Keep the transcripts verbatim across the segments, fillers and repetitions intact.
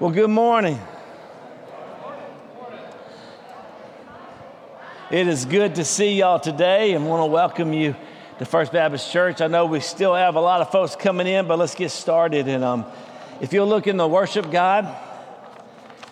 Well, good morning. It is good to see y'all today and want to welcome you to First Baptist Church. I know we still have a lot of folks coming in, but let's get started. And um, if you'll look in the worship guide,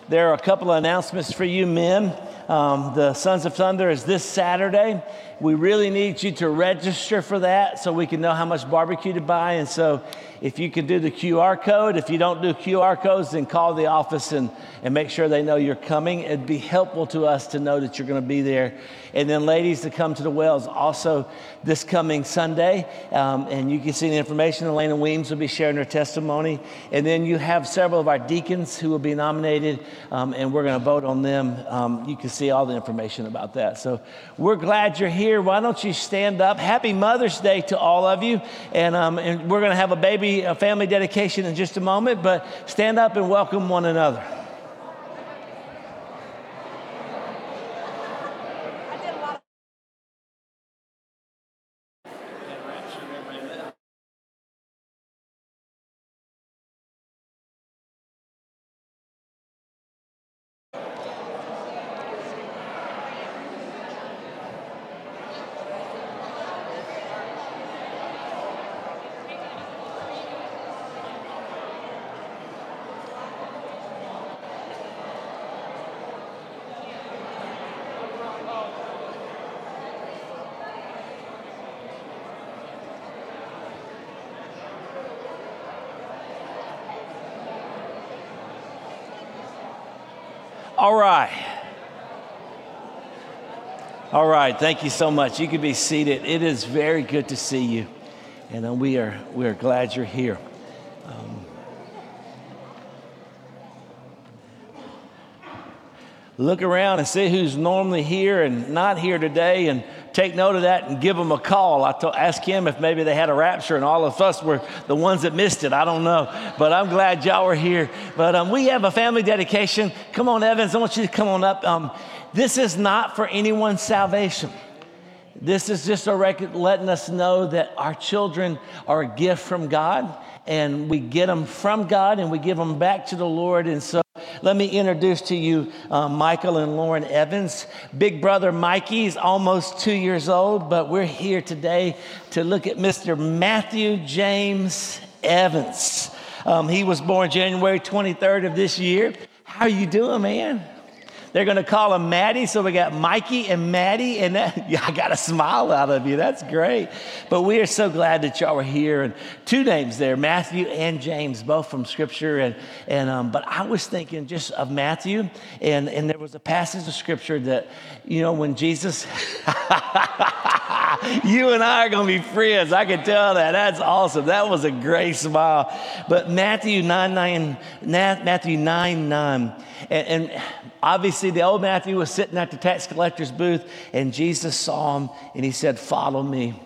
there are a couple of announcements for you men. Um, the Sons of Thunder is this Saturday. We really need you to register for that so we can know how much barbecue to buy. And so if you can do the Q R code, if you don't do Q R codes, then call the office and, and make sure they know you're coming. It'd be helpful to us to know that you're going to be there. And then ladies, to come to the wells also this coming Sunday. Um, and you can see the information. Elena Weems will be sharing her testimony. And then you have several of our deacons who will be nominated, um, and we're going to vote on them. Um, you can see See all the information about that. So we're glad you're here. Why don't you stand up? Happy Mother's Day to all of you. And, um, and we're going to have a baby, a family dedication in just a moment, but stand up and welcome one another. All right. All right. Thank you so much. You can be seated. It is very good to see you. And uh, we are we are glad you're here. Um, look around and see who's normally here and not here today, and take note of that and give them a call. I to- asked him if maybe they had a rapture and all of us were the ones that missed it. I don't know, but I'm glad y'all were here. But um, we have a family dedication. Come on, Evans, I want you to come on up. Um, this is not for anyone's salvation. This is just a record letting us know that our children are a gift from God, and we get them from God and we give them back to the Lord. And so let me introduce to you uh, Michael and Lauren Evans. Big brother Mikey is almost two years old, but we're here today to look at Mister Matthew James Evans. Um, he was born January twenty-third of this year. How are you doing, man? They're going to call him Maddie, so we got Mikey and Maddie, and that, yeah, I got a smile out of you. That's great. But we are so glad that y'all are here. And two names there, Matthew and James, both from Scripture. And and um, but I was thinking just of Matthew, and and there was a passage of Scripture that, you know, when Jesus, you and I are going to be friends. I can tell that. That's awesome. That was a great smile. But Matthew nine nine, Matthew nine nine, and. and Obviously, the old Matthew was sitting at the tax collector's booth, and Jesus saw him, and he said, "Follow me."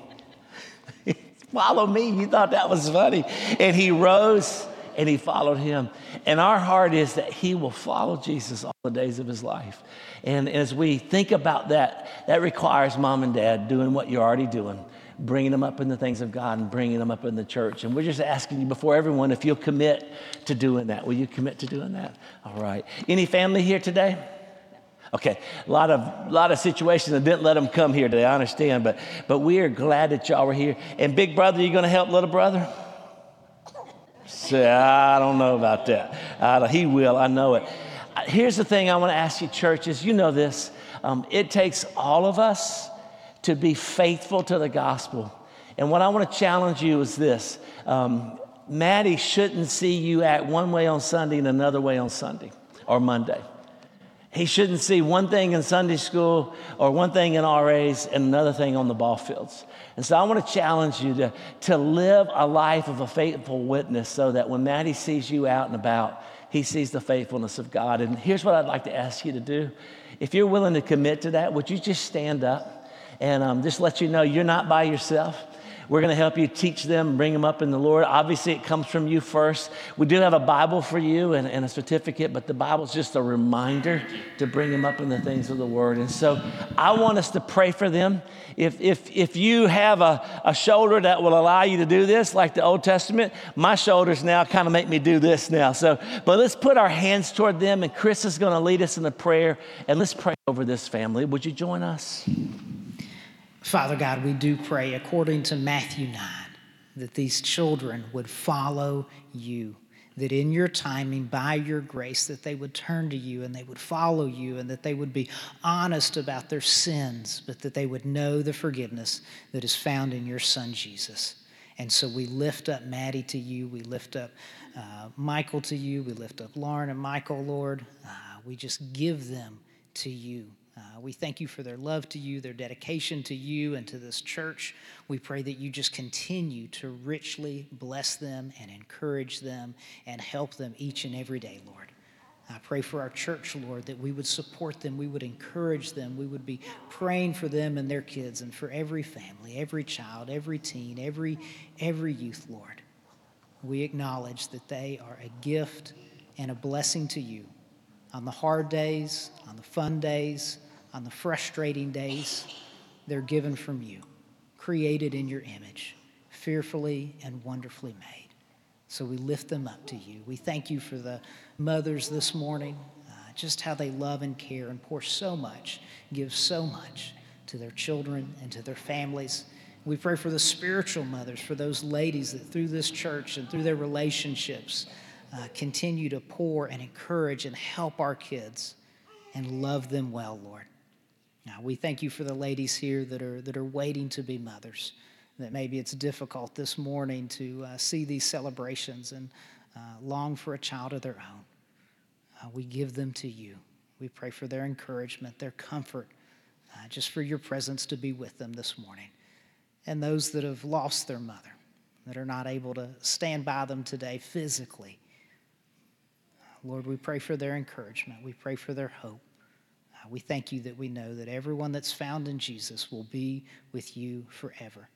Follow me. You thought that was funny. And he rose, and he followed him. And our heart is that he will follow Jesus all the days of his life. And as we think about that, that requires mom and dad doing what you're already doing, bringing them up in the things of God and bringing them up in the church. And we're just asking you before everyone if you'll commit to doing that. Will you commit to doing that? All right. Any family here today? Okay, a lot of lot of situations that didn't let them come here today, I understand, but but we are glad that y'all were here. And big brother, you going to help little brother? Say, I don't know about that. I, he will, I know it. Here's the thing I want to ask you, churches. You know this. Um, it takes all of us to be faithful to the gospel. And what I want to challenge you is this. Um, Maddie shouldn't see you act one way on Sunday and another way on Sunday or Monday. He shouldn't see one thing in Sunday school or one thing in R A's and another thing on the ball fields. And so I want to challenge you to, to live a life of a faithful witness so that when Maddie sees you out and about, he sees the faithfulness of God. And here's what I'd like to ask you to do. If you're willing to commit to that, would you just stand up? And um, just let you know, you're not by yourself. We're going to help you teach them, bring them up in the Lord. Obviously, it comes from you first. We do have a Bible for you and, and a certificate, but the Bible's just a reminder to bring them up in the things of the Word. And so I want us to pray for them. If if if you have a, a shoulder that will allow you to do this, like the Old Testament, my shoulders now kind of make me do this now. So, but let's put our hands toward them, and Chris is going to lead us in a prayer, and let's pray over this family. Would you join us? Father God, we do pray according to Matthew nine that these children would follow you, that in your timing, by your grace, that they would turn to you and they would follow you, and that they would be honest about their sins, but that they would know the forgiveness that is found in your Son, Jesus. And so we lift up Maddie to you. We lift up uh, Michael to you. We lift up Lauren and Michael, Lord. Uh, we just give them to you. Uh, we thank you for their love to you, their dedication to you and to this church. We pray that you just continue to richly bless them and encourage them and help them each and every day, Lord. I pray for our church, Lord, that we would support them, we would encourage them, we would be praying for them and their kids and for every family, every child, every teen, every, every youth, Lord. We acknowledge that they are a gift and a blessing to you. On the hard days, on the fun days, on the frustrating days, they're given from you, created in your image, fearfully and wonderfully made. So we lift them up to you. We thank you for the mothers this morning, uh, just how they love and care and pour so much, give so much to their children and to their families. We pray for the spiritual mothers, for those ladies that through this church and through their relationships, Uh, continue to pour and encourage and help our kids and love them well, Lord. Now, we thank you for the ladies here that are that are waiting to be mothers, that maybe it's difficult this morning to uh, see these celebrations and uh, long for a child of their own. Uh, we give them to you. We pray for their encouragement, their comfort, uh, just for your presence to be with them this morning. And those that have lost their mother, that are not able to stand by them today physically, Lord, we pray for their encouragement. We pray for their hope. Uh, we thank you that we know that everyone that's found in Jesus will be with you forever,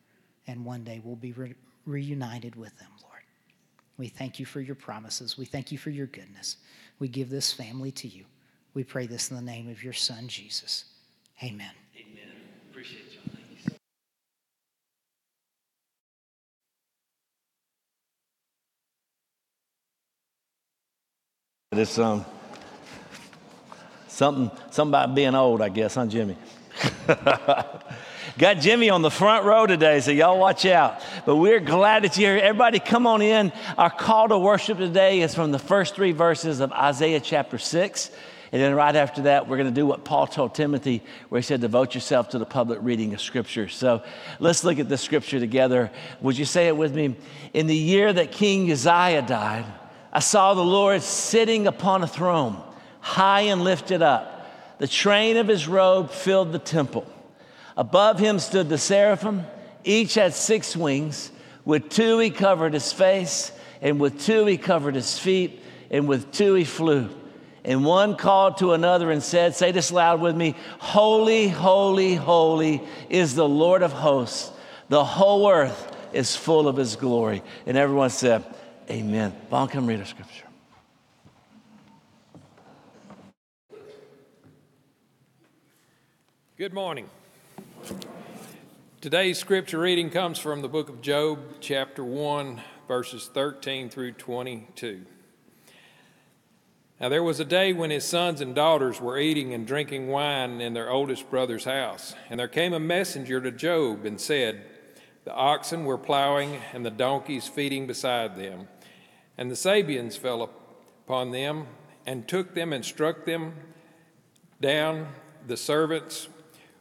and one day we'll be re- reunited with them, Lord. We thank you for your promises. We thank you for your goodness. We give this family to you. We pray this in the name of your Son, Jesus. Amen. Amen. Appreciate you. It's um, something, something about being old, I guess, huh, Jimmy? Got Jimmy on the front row today, so y'all watch out. But we're glad that you're here. Everybody come on in. Our call to worship today is from the first three verses of Isaiah chapter six. And then right after that, we're going to do what Paul told Timothy, where he said, devote yourself to the public reading of Scripture. So let's look at this Scripture together. Would you say it with me? In the year that King Uzziah died, I saw the Lord sitting upon a throne, high and lifted up. The train of his robe filled the temple. Above him stood the seraphim. Each had six wings. With two he covered his face, and with two he covered his feet, and with two he flew. And one called to another and said, say this loud with me, holy, holy, holy is the Lord of hosts. The whole earth is full of his glory. And everyone said, amen. Vaughn, come read our scripture. Good morning. Today's scripture reading comes from the book of Job, chapter one, verses thirteen through twenty-two. Now there was a day when his sons and daughters were eating and drinking wine in their oldest brother's house, and there came a messenger to Job and said, the oxen were plowing and the donkeys feeding beside them. And the Sabians fell upon them and took them and struck them down, the servants,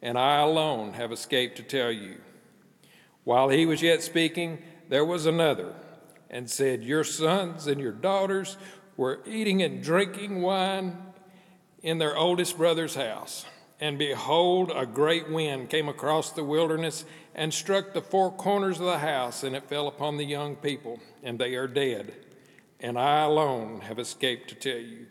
And I alone have escaped to tell you. While he was yet speaking, there was another, and said, Your sons and your daughters were eating and drinking wine in their oldest brother's house. And behold, a great wind came across the wilderness and struck the four corners of the house, and it fell upon the young people, and they are dead. And I alone have escaped to tell you.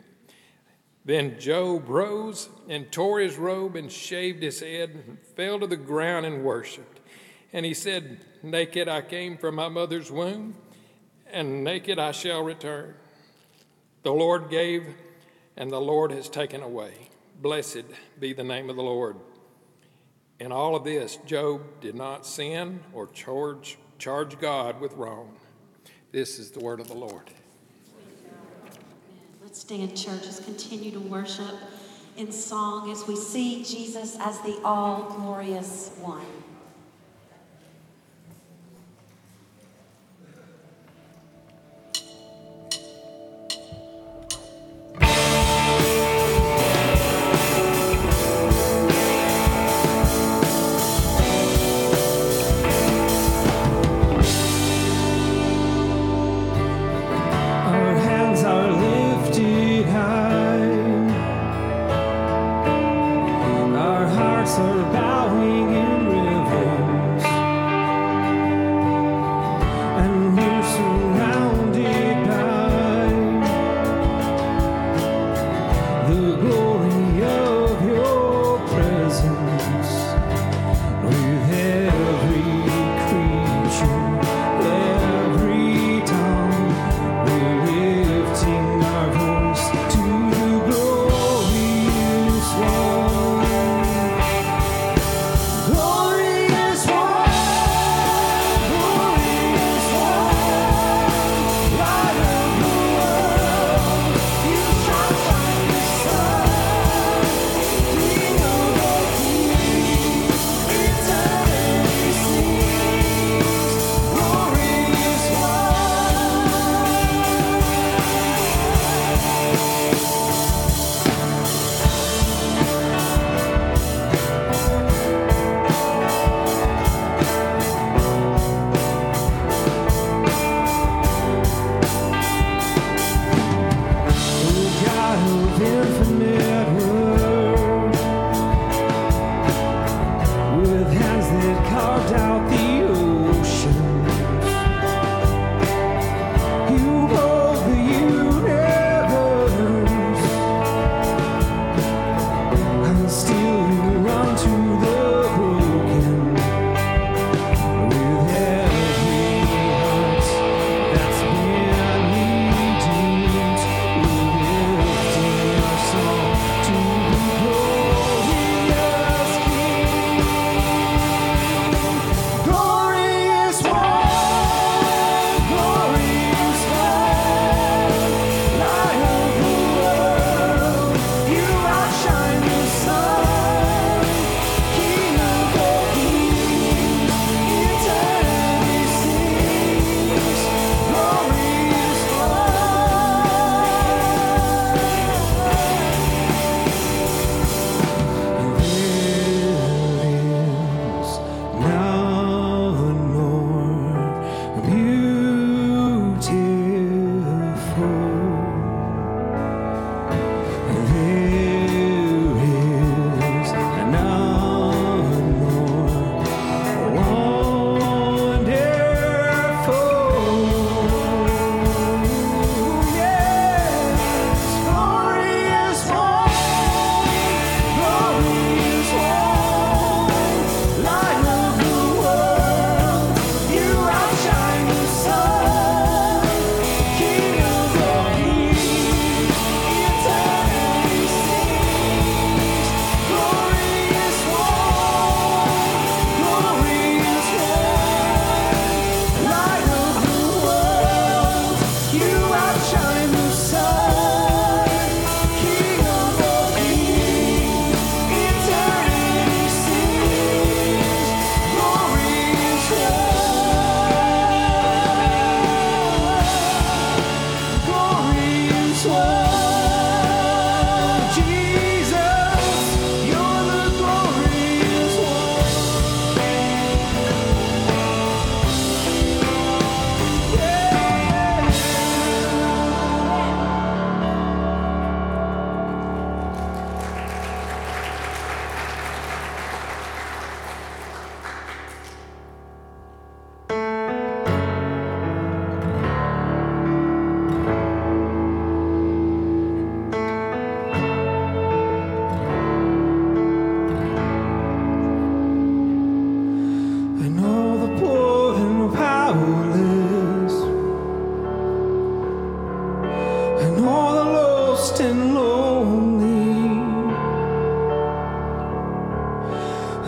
Then Job rose and tore his robe and shaved his head and fell to the ground and worshipped. And he said, Naked I came from my mother's womb, and naked I shall return. The Lord gave, and the Lord has taken away. Blessed be the name of the Lord. In all of this, Job did not sin or charge, charge God with wrong. This is the word of the Lord. Let's stand, church. Let's continue to worship in song as we see Jesus as the all-glorious one.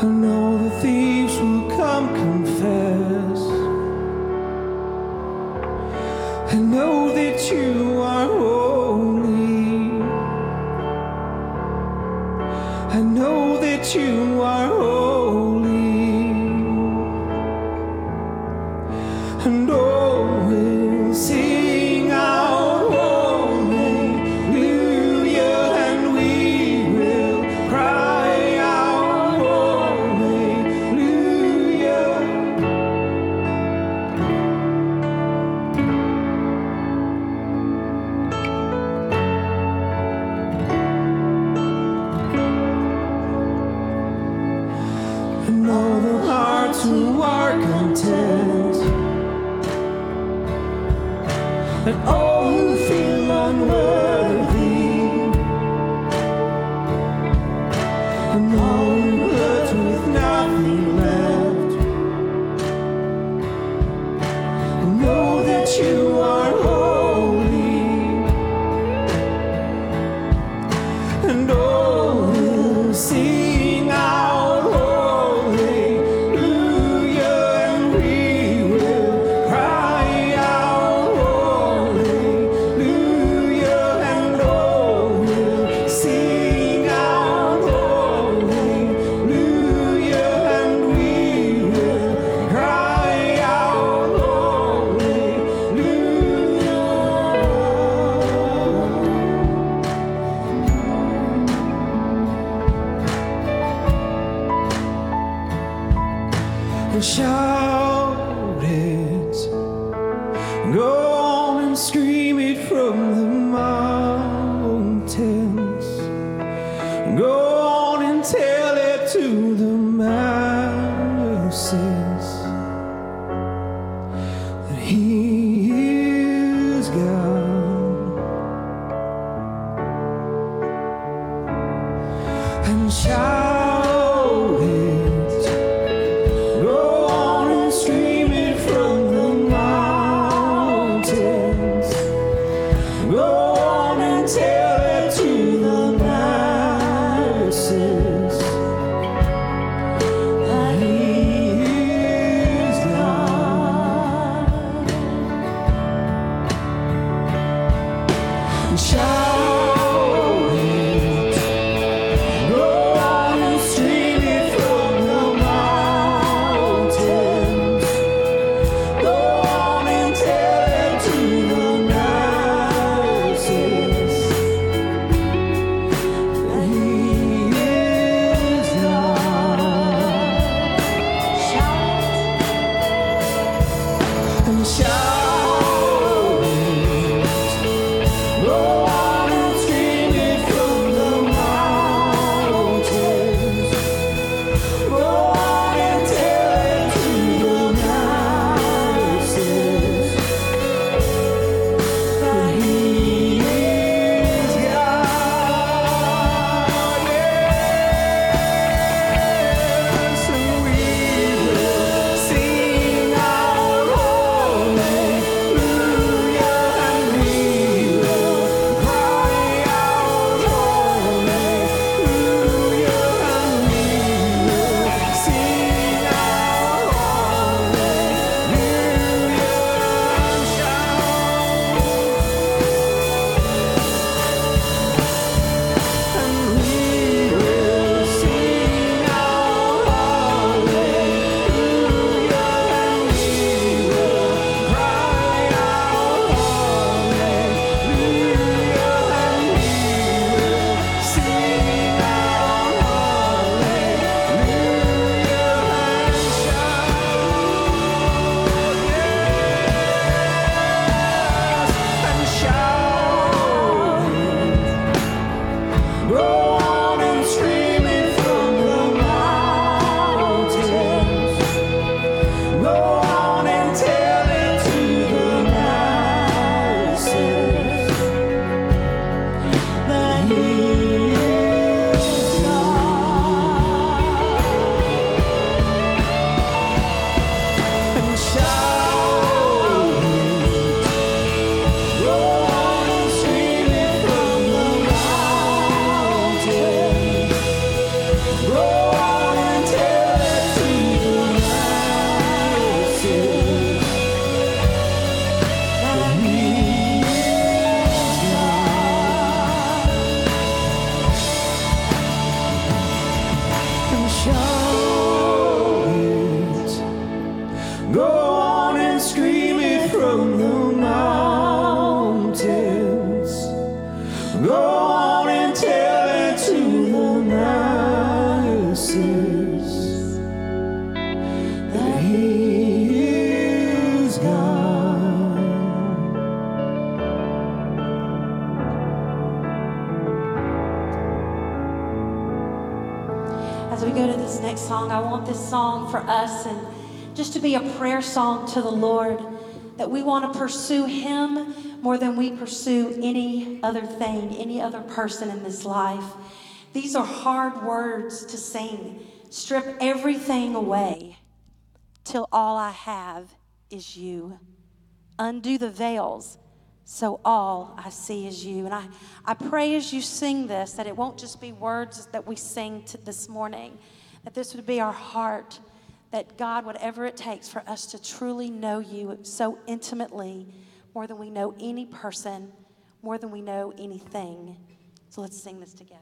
and all the thieves will come confess, and know that you are holy, and know that you are holy, and all will see. And all who feel unworthy, and all who hurt with nothing left, and know that you are holy, and all will see. Song to the Lord, that we want to pursue Him more than we pursue any other thing, any other person in this life. These are hard words to sing. Strip everything away till all I have is you. Undo the veils so all I see is you. And I, I pray as you sing this that it won't just be words that we sing to this morning, that this would be our heart. That God, whatever it takes for us to truly know you so intimately, more than we know any person, more than we know anything. So let's sing this together.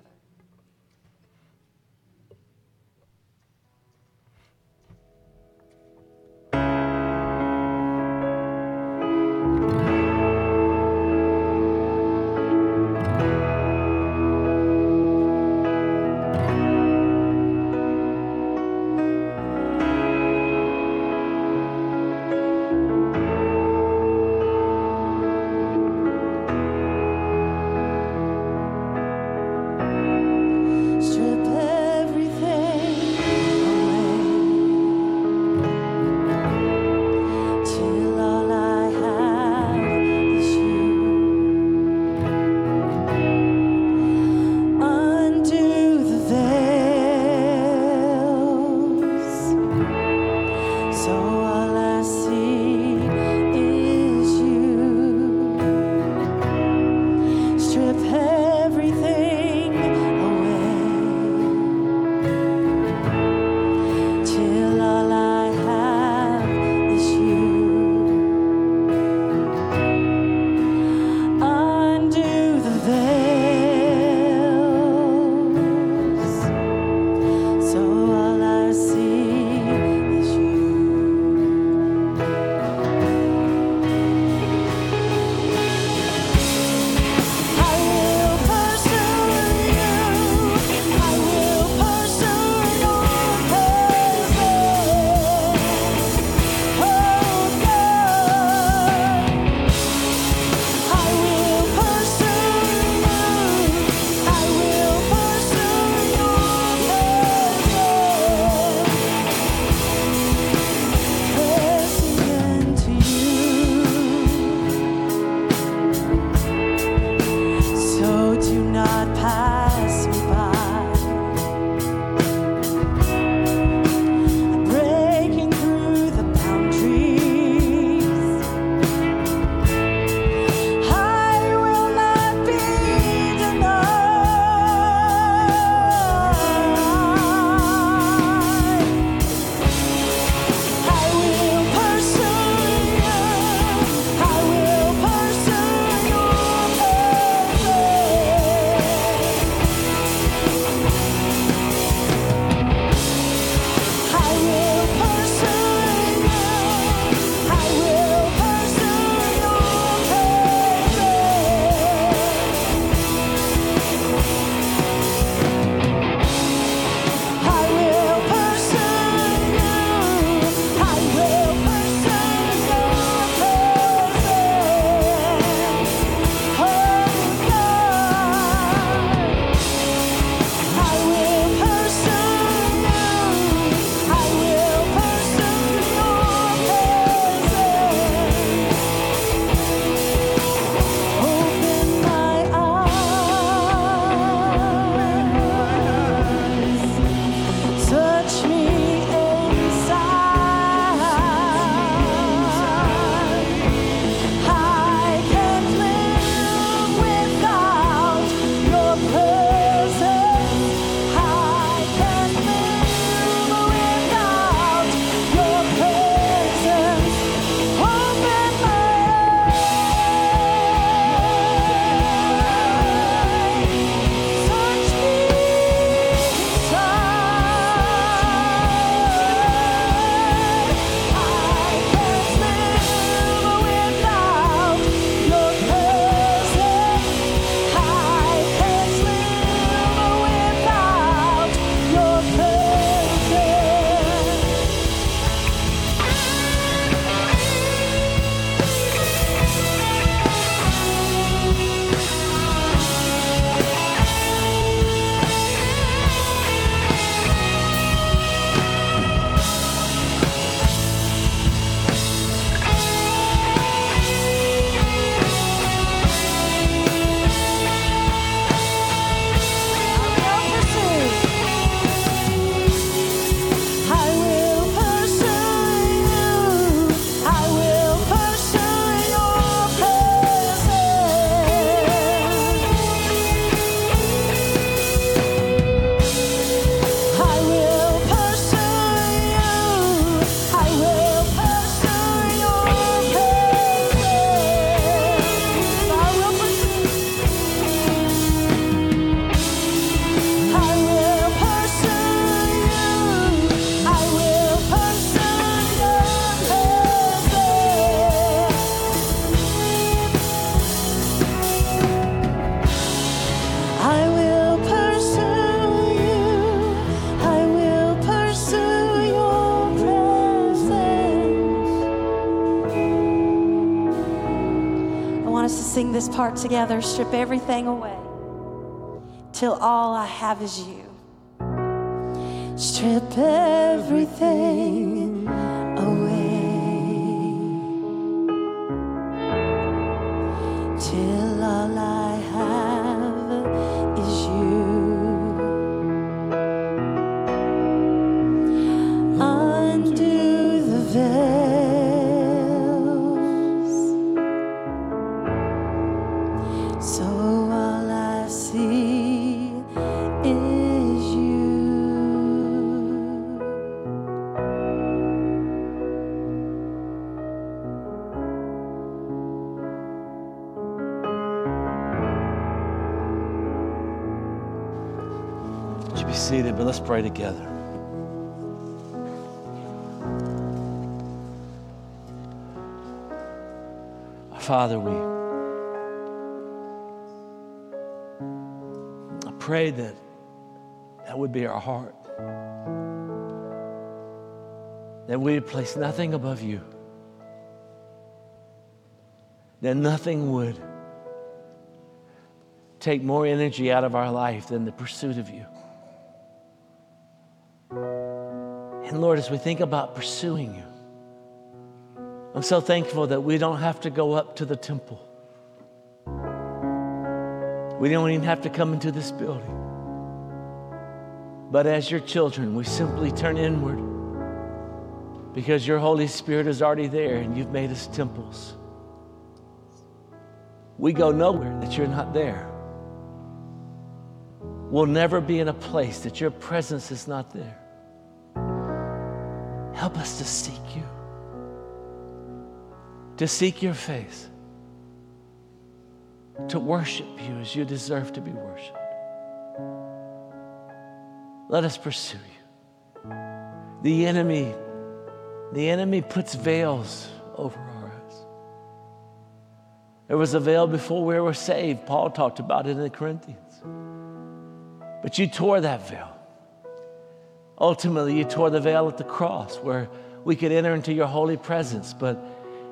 sing this part together. Strip everything away till all I have is you. Strip everything away till all I have is you. Undo the veils so all I see is seated, but let's pray together. Father, we I pray that that would be our heart, that we would place nothing above you, that nothing would take more energy out of our life than the pursuit of you. And Lord, as we think about pursuing you, I'm so thankful that we don't have to go up to the temple. We don't even have to come into this building. But as your children, we simply turn inward because your Holy Spirit is already there and you've made us temples. We go nowhere that you're not there. We'll never be in a place that your presence is not there. Help us to seek you, to seek your face, to worship you as you deserve to be worshiped. Let us pursue you. The enemy, the enemy puts veils over our eyes. There was a veil before we were saved. Paul talked about it in the Corinthians. But you tore that veil. Ultimately, you tore the veil at the cross where we could enter into your holy presence, but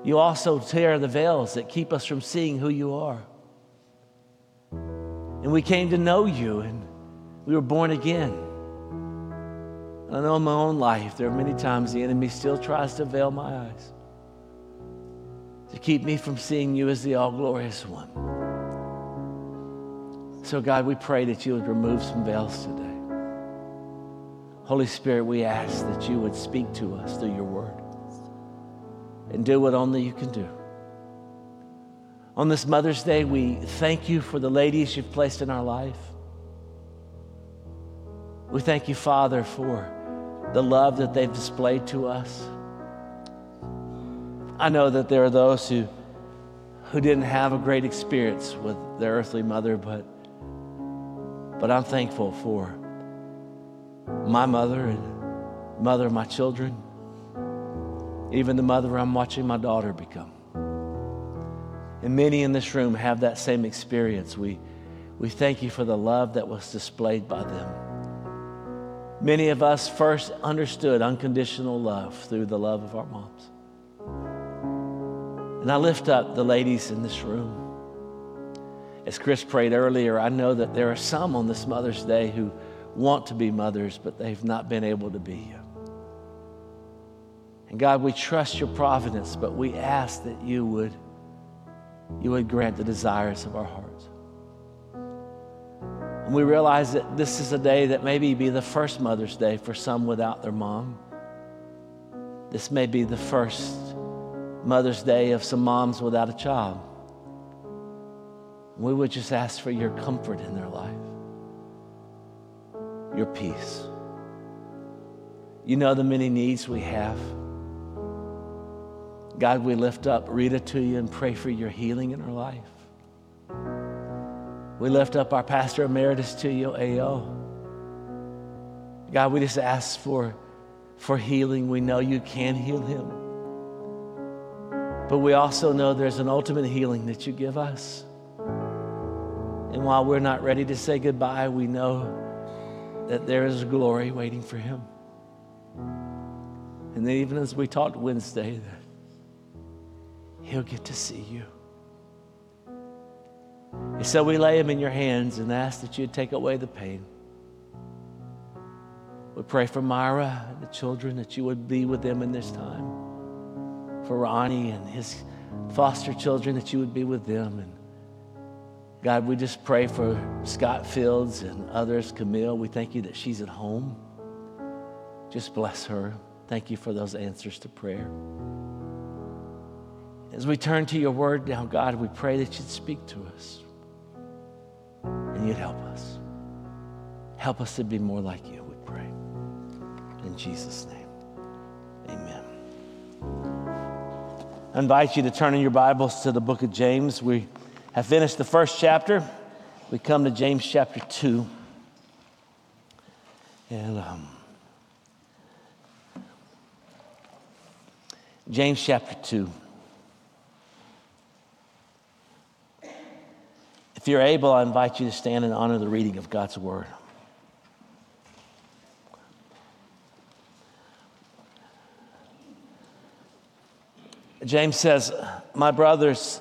you also tear the veils that keep us from seeing who you are. And we came to know you, and we were born again. I know in my own life, there are many times the enemy still tries to veil my eyes, to keep me from seeing you as the all-glorious one. So, God, we pray that you would remove some veils today. Holy Spirit, we ask that you would speak to us through your word and do what only you can do. On this Mother's Day, we thank you for the ladies you've placed in our life. We thank you, Father, for the love that they've displayed to us. I know that there are those who, who didn't have a great experience with their earthly mother, but, but I'm thankful for my mother and mother of my children, even the mother I'm watching my daughter become. And many in this room have that same experience. We, we thank you for the love that was displayed by them. Many of us first understood unconditional love through the love of our moms. And I lift up the ladies in this room. As Chris prayed earlier, I know that there are some on this Mother's Day who want to be mothers, but they've not been able to be you. And God, we trust your providence, but we ask that you would, you would grant the desires of our hearts. And we realize that this is a day that maybe be the first Mother's Day for some without their mom. This may be the first Mother's Day of some moms without a child. We would just ask for your comfort in their life, your peace. You know the many needs we have. God, we lift up Rita to you and pray for your healing in her life. We lift up our pastor emeritus to you, A O God, we just ask for, for healing. We know you can heal him. But we also know there's an ultimate healing that you give us. And while we're not ready to say goodbye, we know that there is glory waiting for him. And then even as we talked Wednesday, that he'll get to see you. And so we lay them in your hands and ask that you'd take away the pain. We pray for Myra and the children, that you would be with them in this time. For Ronnie and his foster children, that you would be with them. And God, we just pray for Scott Fields and others. Camille, we thank you that she's at home. Just bless her. Thank you for those answers to prayer. As we turn to your word now, God, we pray that you'd speak to us and you'd help us. Help us to be more like you, we pray. In Jesus' name, amen. I invite you to turn in your Bibles to the book of James. We have finished the first chapter. We come to James chapter two. And um, James chapter two. If you're able, I invite you to stand and honor the reading of God's word. James says, my brothers,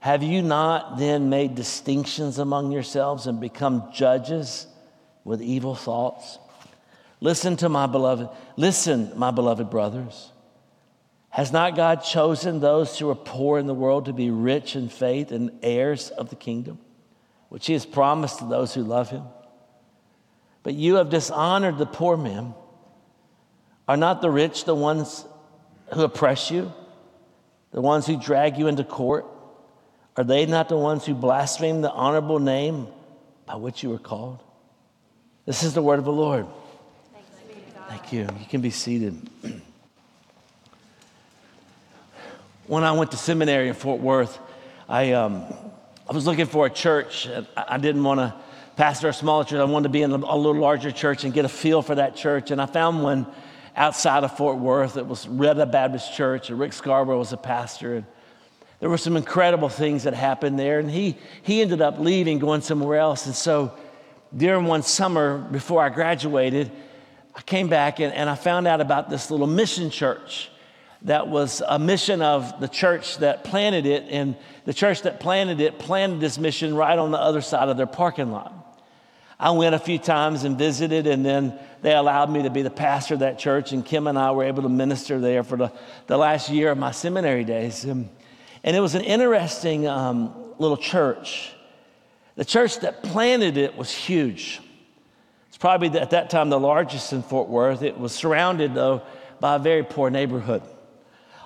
have you not then made distinctions among yourselves and become judges with evil thoughts? Listen to my beloved, listen, my beloved brothers. Has not God chosen those who are poor in the world to be rich in faith and heirs of the kingdom, which he has promised to those who love him? But you have dishonored the poor man. Are not the rich the ones who oppress you, the ones who drag you into court? Are they not the ones who blaspheme the honorable name by which you were called? This is the word of the Lord. Thanks be to God. Thank you. You can be seated. When I went to seminary in Fort Worth, I um, I was looking for a church. And I didn't want to pastor a smaller church. I wanted to be in a little larger church and get a feel for that church. And I found one outside of Fort Worth. It was Red Baptist Church, and Rick Scarborough was a pastor. And there were some incredible things that happened there. And he he ended up leaving, going somewhere else. And so during one summer before I graduated, I came back and, and I found out about this little mission church. That was a mission of the church that planted it, and the church that planted it planted this mission right on the other side of their parking lot. I went a few times and visited, and then they allowed me to be the pastor of that church, and Kim and I were able to minister there for the, the last year of my seminary days. And, and it was an interesting um, little church. The church that planted it was huge. It's probably at that time the largest in Fort Worth. It was surrounded, though, by a very poor neighborhood.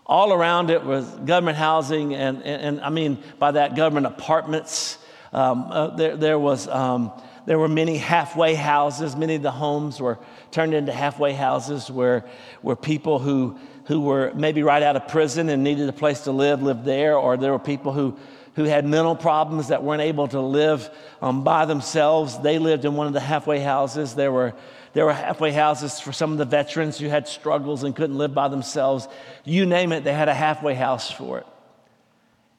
All around it was government housing, and, and, and I mean by that, government apartments. Um, uh, there, there was um, there were many halfway houses. Many of the homes were turned into halfway houses where where people who who were maybe right out of prison and needed a place to live lived there, or there were people who who had mental problems that weren't able to live um, by themselves. They lived in one of the halfway houses. There were. There were halfway houses for some of the veterans who had struggles and couldn't live by themselves. You name it, they had a halfway house for it.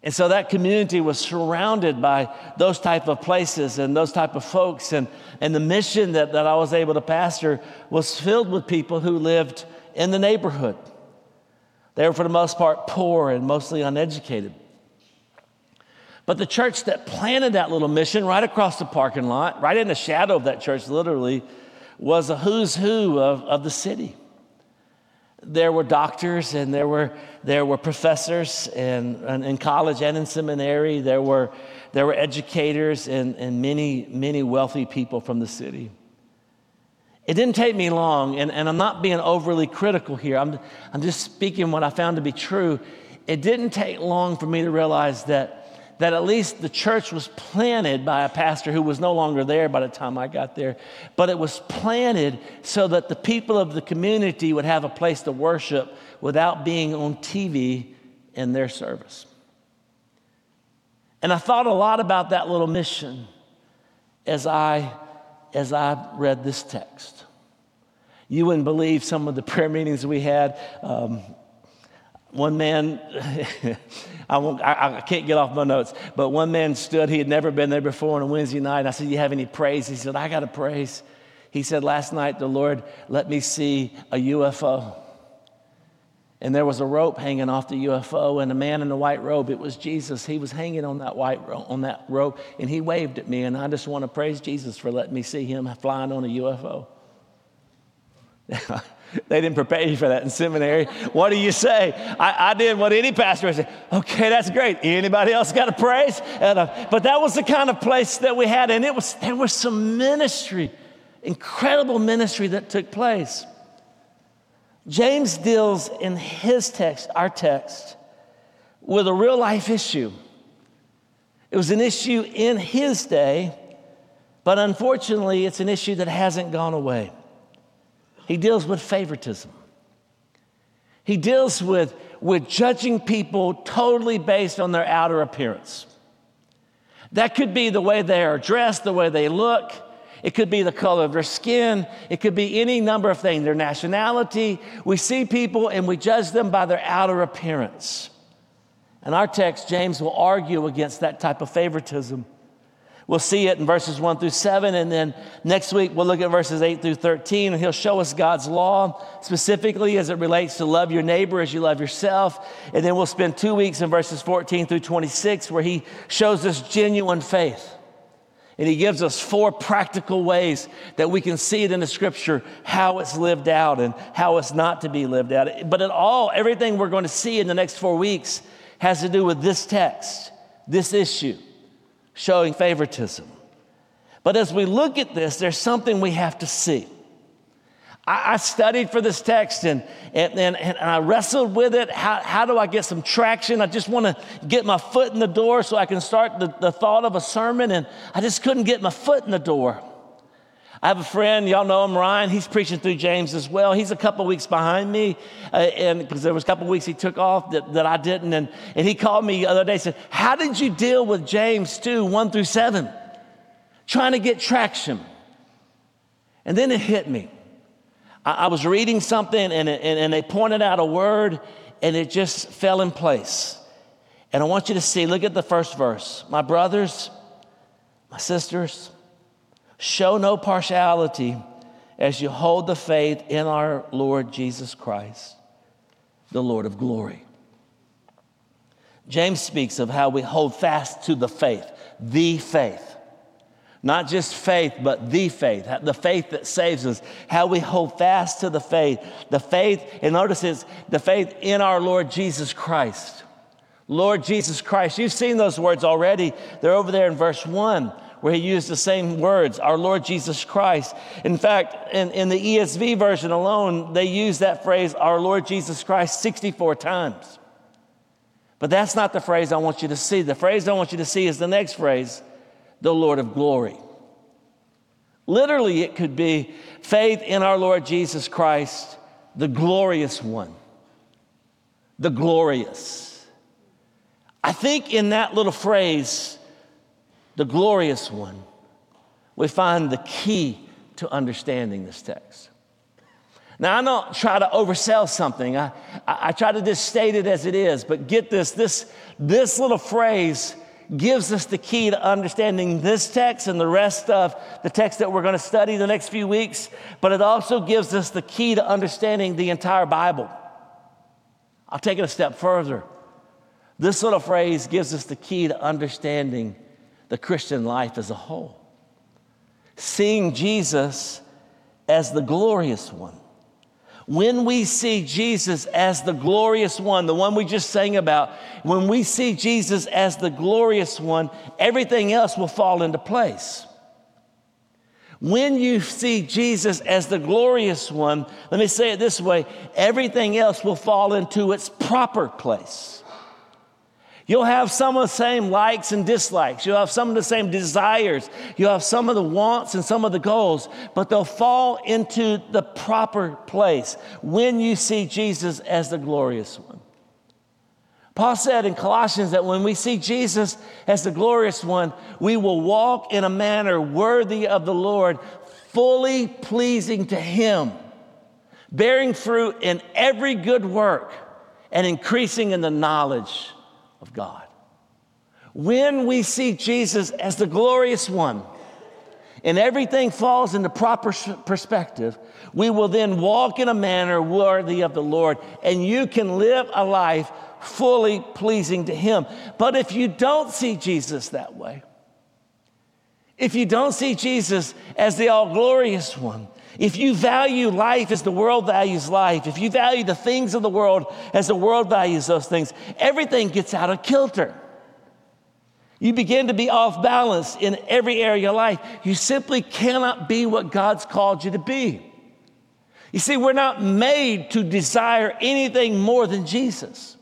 And so that community was surrounded by those type of places and those type of folks. And, and the mission that, that I was able to pastor was filled with people who lived in the neighborhood. They were, for the most part, poor and mostly uneducated. But the church that planted that little mission right across the parking lot, right in the shadow of that church, literally, was a who's who of, of the city. There were doctors, and there were there were professors and, and in college and in seminary. There were there were educators and, and many, many wealthy people from the city. It didn't take me long, and, and I'm not being overly critical here. I'm I'm just speaking what I found to be true. It didn't take long for me to realize that that at least the church was planted by a pastor who was no longer there by the time I got there. But it was planted so that the people of the community would have a place to worship without being on T V in their service. And I thought a lot about that little mission. as I, as I read this text. You wouldn't believe some of the prayer meetings we had. Um, one man, I, won't, I, I can't get off my notes, but one man stood, he had never been there before on a Wednesday night. And I said, "You have any praise?" He said, "I got a praise." He said, "Last night the Lord let me see a U F O. And there was a rope hanging off the U F O, and a man in a white robe, it was Jesus. He was hanging on that white ro- on that rope, and he waved at me, and I just want to praise Jesus for letting me see him flying on a U F O." They didn't prepare you for that in seminary. What do you say? I, I did what any pastor would say. Okay, that's great. Anybody else got a praise? And, uh, but that was the kind of place that we had, and it was there was some ministry, incredible ministry that took place. James deals in his text, our text, with a real life issue. It was an issue in his day, but unfortunately, it's an issue that hasn't gone away. He deals with favoritism. He deals with, with judging people totally based on their outer appearance. That could be the way they are dressed, the way they look. It could be the color of their skin. It could be any number of things, their nationality. We see people and we judge them by their outer appearance. In our text, James will argue against that type of favoritism. We'll see it in verses one through seven, and then next week we'll look at verses eight through thirteen, and he'll show us God's law, specifically as it relates to love your neighbor as you love yourself. And then we'll spend two weeks in verses fourteen through twenty-six, where he shows us genuine faith. And he gives us four practical ways that we can see it in the scripture, how it's lived out and how it's not to be lived out. But it all, everything we're going to see in the next four weeks has to do with this text, this issue, showing favoritism. But as we look at this, there's something we have to see. I, I studied for this text and, and, and, and I wrestled with it. How, how do I get some traction? I just want to get my foot in the door so I can start the, the thought of a sermon, and I just couldn't get my foot in the door. I have a friend, y'all know him, Ryan. He's preaching through James as well. He's a couple weeks behind me, uh, and because there was a couple weeks he took off that, that I didn't. And, and he called me the other day and said, "How did you deal with James two, one through seven? Trying to get traction." And then it hit me. I, I was reading something, and, it, and, and they pointed out a word, and it just fell in place. And I want you to see, look at the first verse. "My brothers, my sisters, show no partiality as you hold the faith in our Lord Jesus Christ, the Lord of glory." James speaks of how we hold fast to the faith, the faith. Not just faith, but the faith, the faith that saves us. How we hold fast to the faith, the faith, and notice it's the faith in our Lord Jesus Christ. Lord Jesus Christ. You've seen those words already. They're over there in verse one, where he used the same words, our Lord Jesus Christ. In fact, in, in the E S V version alone, they use that phrase, our Lord Jesus Christ, sixty-four times. But that's not the phrase I want you to see. The phrase I want you to see is the next phrase, the Lord of glory. Literally, it could be faith in our Lord Jesus Christ, the glorious one, the glorious. I think in that little phrase, the glorious one, we find the key to understanding this text. Now, I don't try to oversell something. I, I, I try to just state it as it is, but get this, this, this little phrase gives us the key to understanding this text and the rest of the text that we're going to study the next few weeks, but it also gives us the key to understanding the entire Bible. I'll take it a step further. This little phrase gives us the key to understanding the Christian life as a whole. Seeing Jesus as the glorious one. When we see Jesus as the glorious one, the one we just sang about, when we see Jesus as the glorious one, everything else will fall into place. When you see Jesus as the glorious one, let me say it this way, everything else will fall into its proper place. You'll have some of the same likes and dislikes. You'll have some of the same desires. You'll have some of the wants and some of the goals, but they'll fall into the proper place when you see Jesus as the glorious one. Paul said in Colossians that when we see Jesus as the glorious one, we will walk in a manner worthy of the Lord, fully pleasing to him, bearing fruit in every good work and increasing in the knowledge of God. When we see Jesus as the glorious one and everything falls into proper perspective, we will then walk in a manner worthy of the Lord, and you can live a life fully pleasing to him. But if you don't see Jesus that way, if you don't see Jesus as the all-glorious one, if you value life as the world values life, if you value the things of the world as the world values those things, everything gets out of kilter. You begin to be off balance in every area of life. You simply cannot be what God's called you to be. You see, we're not made to desire anything more than Jesus.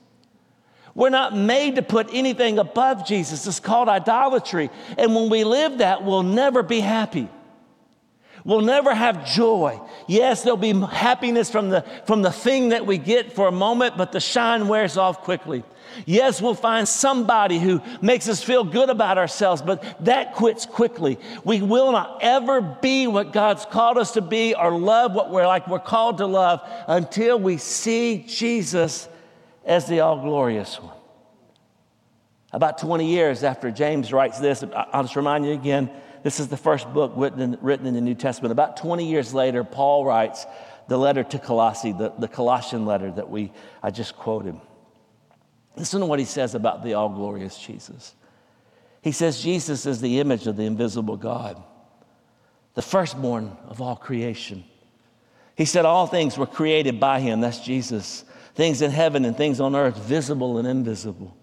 We're not made to put anything above Jesus. It's called idolatry. And when we live that, we'll never be happy. We'll never have joy. Yes, there'll be happiness from the, from the thing that we get for a moment, but the shine wears off quickly. Yes, we'll find somebody who makes us feel good about ourselves, but that quits quickly. We will not ever be what God's called us to be or love what we're like we're called to love until we see Jesus as the all-glorious one. About twenty years after James writes this, I'll just remind you again, this is the first book written, written in the New Testament. About twenty years later, Paul writes the letter to Colossae, the, the Colossian letter that we I just quoted. Listen to what he says about the all-glorious Jesus. He says, Jesus is the image of the invisible God, the firstborn of all creation. He said all things were created by him, that's Jesus, things in heaven and things on earth, visible and invisible.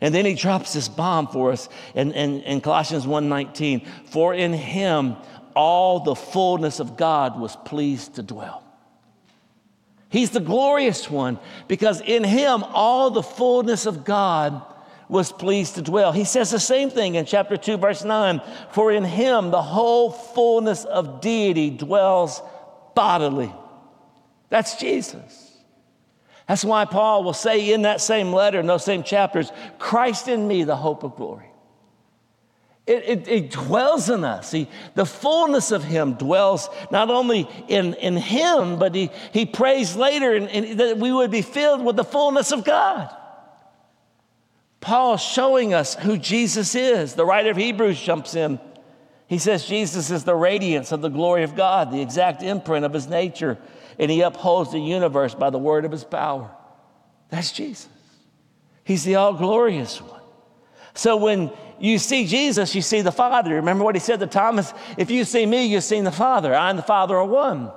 And then he drops this bomb for us in, in, in Colossians one nineteen. For in him all the fullness of God was pleased to dwell. He's the glorious one because in him all the fullness of God was pleased to dwell. He says the same thing in chapter two, verse nine. For in him the whole fullness of deity dwells bodily. That's Jesus. That's why Paul will say in that same letter, in those same chapters, Christ in me, the hope of glory. It, it, it dwells in us. He, the fullness of him dwells not only in, in him, but he, he prays later in, in, that we would be filled with the fullness of God. Paul showing us who Jesus is. The writer of Hebrews jumps in. He says Jesus is the radiance of the glory of God, the exact imprint of his nature, and he upholds the universe by the word of his power. That's Jesus. He's the all-glorious one. So when you see Jesus, you see the Father. Remember what he said to Thomas? If you see me, you've seen the Father. I and the Father are one.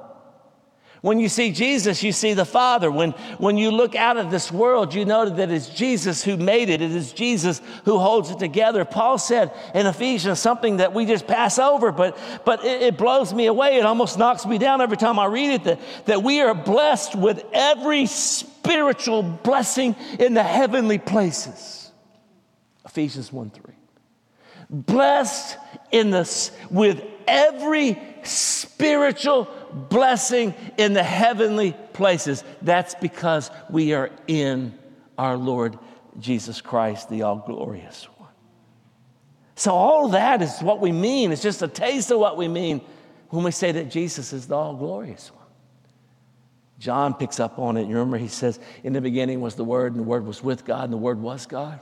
When you see Jesus, you see the Father. When, when you look out of this world, you know that it's Jesus who made it. It is Jesus who holds it together. Paul said in Ephesians something that we just pass over, but, but it, it blows me away. It almost knocks me down every time I read it, that, that we are blessed with every spiritual blessing in the heavenly places. Ephesians one three. Blessed in this with every spiritual blessing in the heavenly places. That's because we are in our Lord Jesus Christ, the all-glorious one. So all that is what we mean. It's just a taste of what we mean when we say that Jesus is the all-glorious one. John picks up on it. You remember he says, in the beginning was the Word, and the Word was with God, and the Word was God.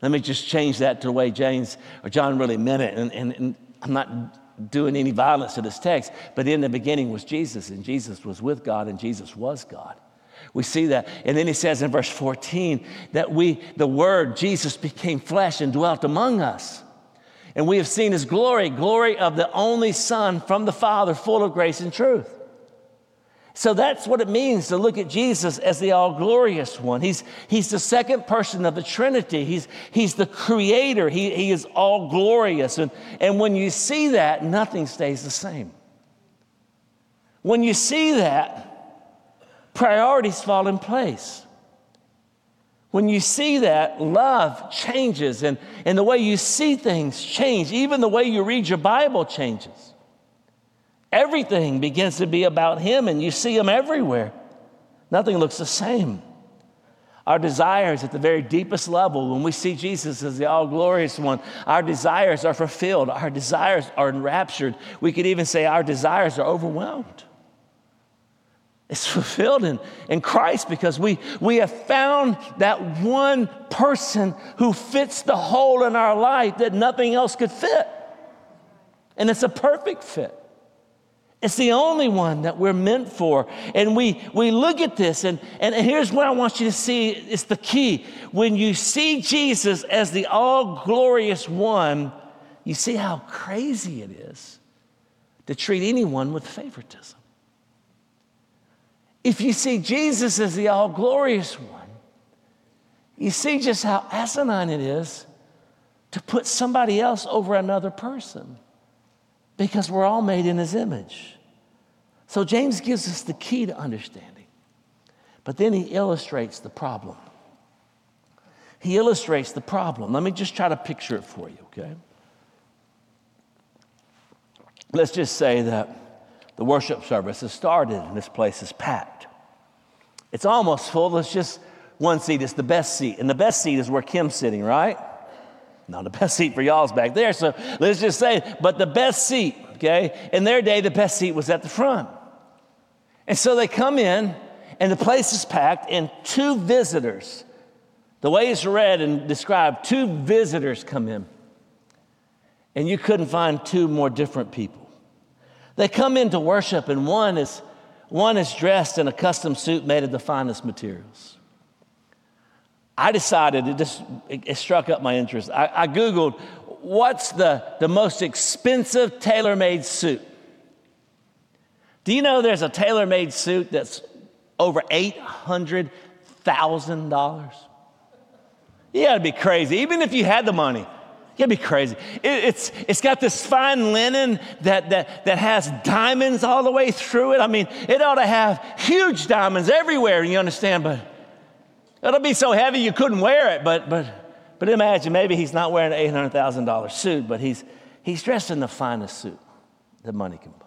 Let me just change that to the way James or John really meant it, and, and, and I'm not doing any violence to this text, but in the beginning was Jesus, and Jesus was with God, and Jesus was God. We see that. And then he says in verse fourteen that we, the Word, Jesus became flesh and dwelt among us. And we have seen his glory, glory of the only Son from the Father, full of grace and truth. So that's what it means to look at Jesus as the all-glorious one. He's, he's the second person of the Trinity. He's, he's the creator. He, he is all-glorious. And, and when you see that, nothing stays the same. When you see that, priorities fall in place. When you see that, love changes, and, and the way you see things change. Even the way you read your Bible changes. Everything begins to be about him, and you see him everywhere. Nothing looks the same. Our desires at the very deepest level, when we see Jesus as the all-glorious one, our desires are fulfilled. Our desires are enraptured. We could even say our desires are overwhelmed. It's fulfilled in, in Christ because we, we have found that one person who fits the hole in our life that nothing else could fit. And it's a perfect fit. It's the only one that we're meant for. And we, we look at this, and, and here's what I want you to see. It's the key. When you see Jesus as the all-glorious one, you see how crazy it is to treat anyone with favoritism. If you see Jesus as the all-glorious one, you see just how asinine it is to put somebody else over another person. Because we're all made in his image. So James gives us the key to understanding. But then he illustrates the problem. He illustrates the problem. Let me just try to picture it for you, okay? Let's just say that the worship service has started and this place is packed. It's almost full. It's just one seat. It's the best seat. And the best seat is where Kim's sitting, right? Now, the best seat for y'all's back there, so let's just say, but the best seat, okay? In their day, the best seat was at the front. And so they come in, and the place is packed, and two visitors, the way it's read and described, two visitors come in. And you couldn't find two more different people. They come in to worship, and one is, one is dressed in a custom suit made of the finest materials. I decided, it just it struck up my interest. I, I Googled, what's the, the most expensive tailor-made suit? Do you know there's a tailor-made suit that's over eight hundred thousand dollars? You gotta be crazy, even if you had the money. You gotta be crazy. It, it's, it's got this fine linen that, that, that has diamonds all the way through it. I mean, it ought to have huge diamonds everywhere, you understand, but it'll be so heavy you couldn't wear it, but but but imagine maybe he's not wearing an eight hundred thousand dollars suit, but he's he's dressed in the finest suit that money can buy.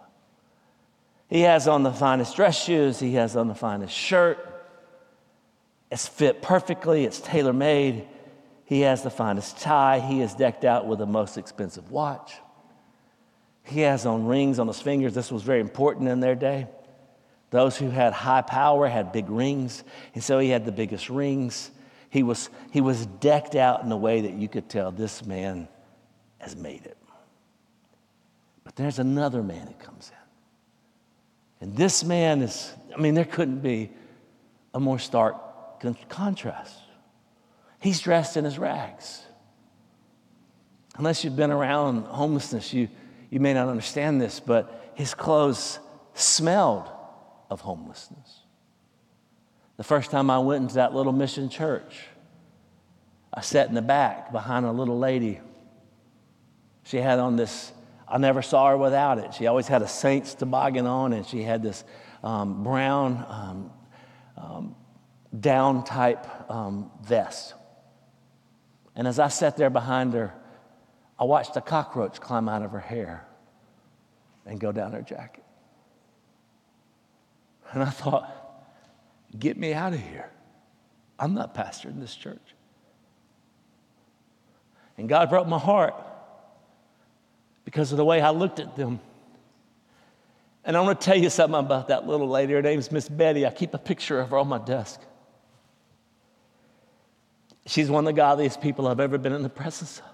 He has on the finest dress shoes. He has on the finest shirt. It's fit perfectly. It's tailor-made. He has the finest tie. He is decked out with the most expensive watch. He has on rings on his fingers. This was very important in their day. Those who had high power had big rings, and so he had the biggest rings. He was, he was decked out in a way that you could tell this man has made it. But there's another man that comes in. And this man is, I mean, there couldn't be a more stark con- contrast. He's dressed in his rags. Unless you've been around homelessness, you, you may not understand this, but his clothes smelled of homelessness. The first time I went into that little mission church, I sat in the back behind a little lady. She had on this, I never saw her without it. She always had a Saints toboggan on, and she had this um, brown um, um, down type um, vest. And as I sat there behind her, I watched a cockroach climb out of her hair and go down her jacket. And I thought, get me out of here. I'm not pastoring this church. And God broke my heart because of the way I looked at them. And I want to tell you something about that little lady. Her name's Miss Betty. I keep a picture of her on my desk. She's one of the godliest people I've ever been in the presence of.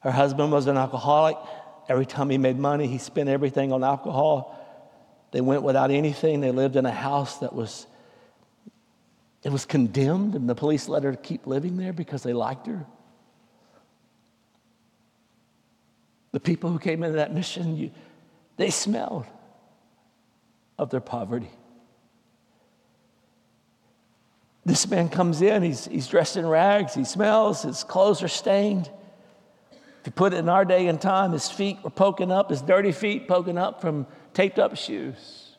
Her husband was an alcoholic. Every time he made money, he spent everything on alcohol. They went without anything. They lived in a house that was, it was condemned, and the police let her keep living there because they liked her. The people who came into that mission, you, they smelled of their poverty. This man comes in, he's, he's dressed in rags, he smells, his clothes are stained. If you put it in our day and time, his feet were poking up, his dirty feet poking up from taped up shoes.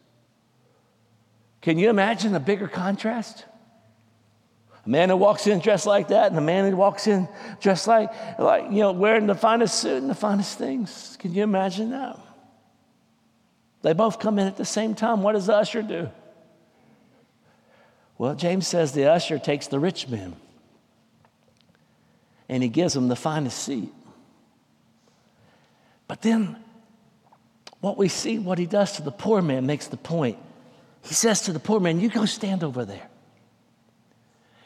Can you imagine a bigger contrast? A man who walks in dressed like that and a man who walks in dressed like, like, you know, wearing the finest suit and the finest things. Can you imagine that? They both come in at the same time. What does the usher do? Well, James says the usher takes the rich man and he gives him the finest seat. But then what we see, what he does to the poor man makes the point. He says to the poor man, you go stand over there.